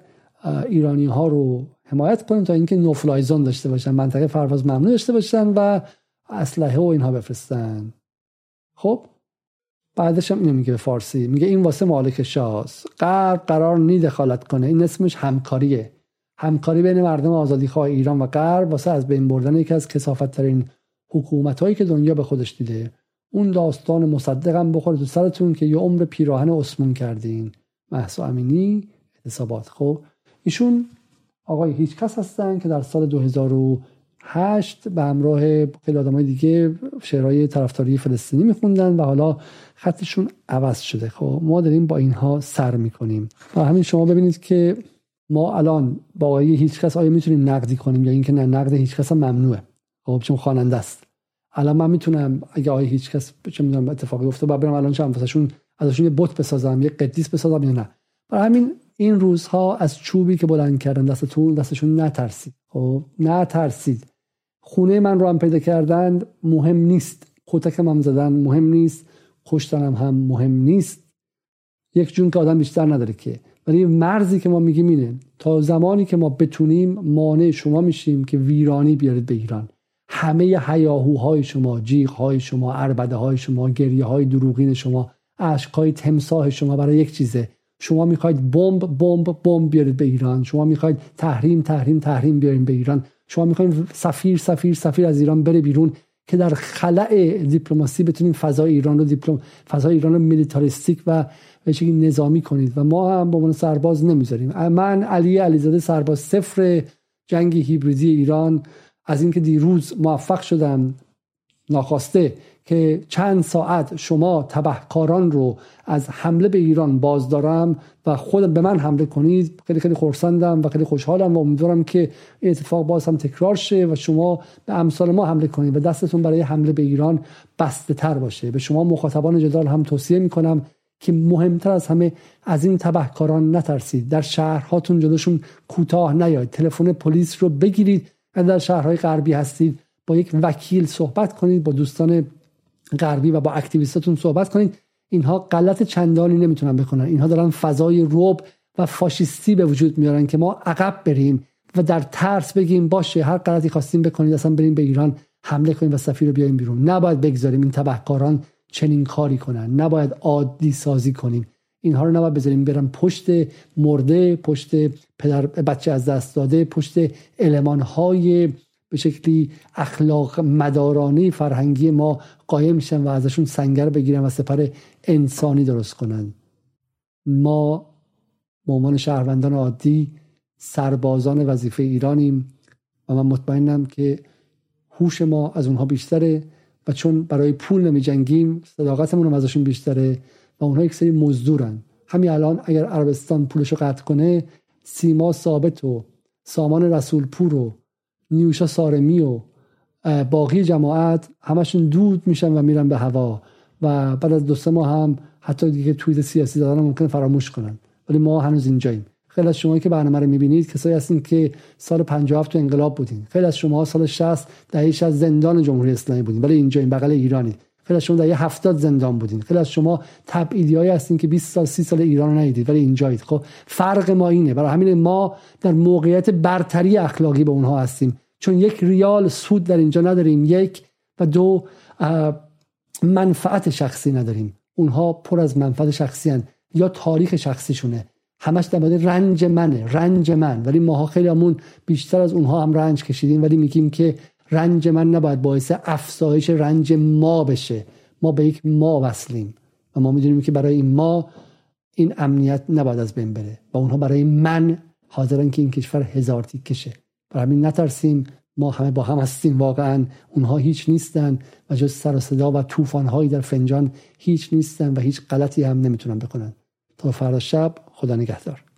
ایرانی ها رو حمایت کنیم تا اینکه نو فلای زون داشته باشن، منطقه پرواز ممنوع داشته باشن و اسلحه و اینها بفرستن. خب بعدش هم اینو میگه به فارسی، میگه این واسه مالک شاهست، غرب قرار نی دخالت کنه. این اسمش همکاریه، همکاری بین مردم آزادیخواه ایران و غرب واسه از بین بردن یکی از کثافت‌ترین حکومتایی که دنیا به خودش دیده. اون داستان مصدقم بخوره تو سرتون که یه عمر پیراهن عثمان کردین. مهسا امینی، اعتصابات. خب ایشون آقای هیچکس هستن که در سال دو هزار و هشت به همراه خیلی آدمای دیگه شعرهای طرفداری فلسطینی میخوندن و حالا خطشون عوض شده. خب ما داریم با اینها سر میکنیم و همین شما ببینید که ما الان با آقای هیچکس آیا میتونیم نقدی کنیم یا اینکه نه، نقد هیچکس هم ممنوعه. خب چون خواننده است. الان من میتونم اگه آقای هیچکس چه میدونم اتفاقی افتاد بعد برم الان چه انفاسشون ازشون یه بت بسازم، یه قدیس بسازم یا نه. برای همین این روزها از چوبی که بلند کردن دستتون دستشون نترسید. خب نترسید. خونه من رو هم پیدا کردند مهم نیست، کتکم هم زدن مهم نیست، کشتنم هم مهم نیست، یک جون که آدم بیشتر نداره که. ولی مرزی که ما میگیم اینه تا زمانی که ما بتونیم مانع شما میشیم که ویرانی بیارید به ایران. همه هیاهوهای شما، جیغهای شما، عربدههای شما، گریههای دروغین شما، عشقهای تمساح شما برای یک چیزه. شما میخواید بمب بمب بمب بیارید به ایران، شما میخواید تحریم تحریم تحریم بیارید به ایران، شما میخواید سفیر سفیر سفیر از ایران بره بیرون که در خلأ دیپلماسی بتونید فضای ایران رو دیپلم فضای ایران رو میلیتاریستیک و به شکلی نظامی کنید و ما هم با من سرباز نمیذاریم. من علی علیزاده سرباز صفر جنگ هیبریدی ایران، از اینکه دیروز موفق شدم ناخواسته که چند ساعت شما تبهکاران رو از حمله به ایران باز دارم و خود به من حمله کنید، خیلی خیلی خرسندم و خیلی خوشحالم و امیدوارم که این اتفاق باز هم تکرار شه و شما به امثال ما حمله کنید و دستتون برای حمله به ایران بسته تر باشه. به شما مخاطبان جدال هم توصیه میکنم که مهمتر از همه از این تبهکاران نترسید، در شهرهاتون جلوشون کوتاه نیاید، تلفن پلیس رو بگیرید. اگر در شهرهای غربی هستید با یک وکیل صحبت کنید، با دوستان غربی و با اکتیویستاتون صحبت کنید. اینها غلط چندانی نمیتونن بکنن، اینها دارن فضای رعب و فاشیستی به وجود میارن که ما عقب بریم و در ترس بگیم باشه هر غلطی خواستیم بکنید، اصلا بریم به ایران حمله کنیم و سفیر رو بیاریم بیرون. نباید بگذاریم این تبهکاران چنین کاری کنن، نباید عادی سازی کنیم، اینها رو نباید بذاریم برن پشت مرده، پشت پدر بچه از دست داده، پشت المان‌های به شکلی اخلاق مدارانه فرهنگی ما قایم میشن و ازشون سنگر بگیرن و سپر انسانی درست کنن. ما به عنوان شهروندان عادی سربازان وظیفه ایرانیم و من مطمئنم که هوش ما از اونها بیشتره و چون برای پول نمی جنگیم صداقتمون هم ازشون بیشتره و اونها یک سری مزدورن. همین الان اگر عربستان پولشو قطع کنه، سیما ثابت و سامان رسول پور و نیشا سارمی و باقی جماعت همشون دود میشن و میرن به هوا و بعد از دو سه ماه هم حتی دیگه توییت سیاسی دادن ممکنه فراموش کنن. ولی ما هنوز اینجاییم. خیلی از شما که برنامه رو میبینید کسایی هستین که سال پنجاه و هفت تو انقلاب بودین، خیلی از شما سال شصت دهیش از زندان جمهوری اسلامی بودین ولی اینجایین بغل ایرانی. خیلی از شما دهه هفتاد زندان بودین، خیلی از شما تبعیدیایی هستین که بیست سال سی سال ایران رو ندیدید ولی اینجایید. خب فرق ما اینه، برای همین ما در موقعیت برتری اخلاقی به اونها هستیم، چون یک ریال سود در اینجا نداریم، یک و دو منفعت شخصی نداریم. اونها پر از منفعت شخصی هن. یا تاریخ شخصیشونه، همش در مورد رنج منه، رنج من. ولی ماها خیلیامون بیشتر از اونها هم رنج کشیدیم ولی میگیم که رنج من نباید باعث افزایش رنج ما بشه. ما به یک ما وصلیم و ما میدونیم که برای این ما این امنیت نباید از بین بره و اونها برای من حاضرن که این کشور هزار تیکه شه. برای همین نترسیم، ما همه با هم هستیم، واقعا اونها هیچ نیستن و جز سر و صدا و طوفان‌هایی در فنجان هیچ نیستن و هیچ غلطی هم نمیتونن بکنن. تا فردا شب، خدا نگهدار.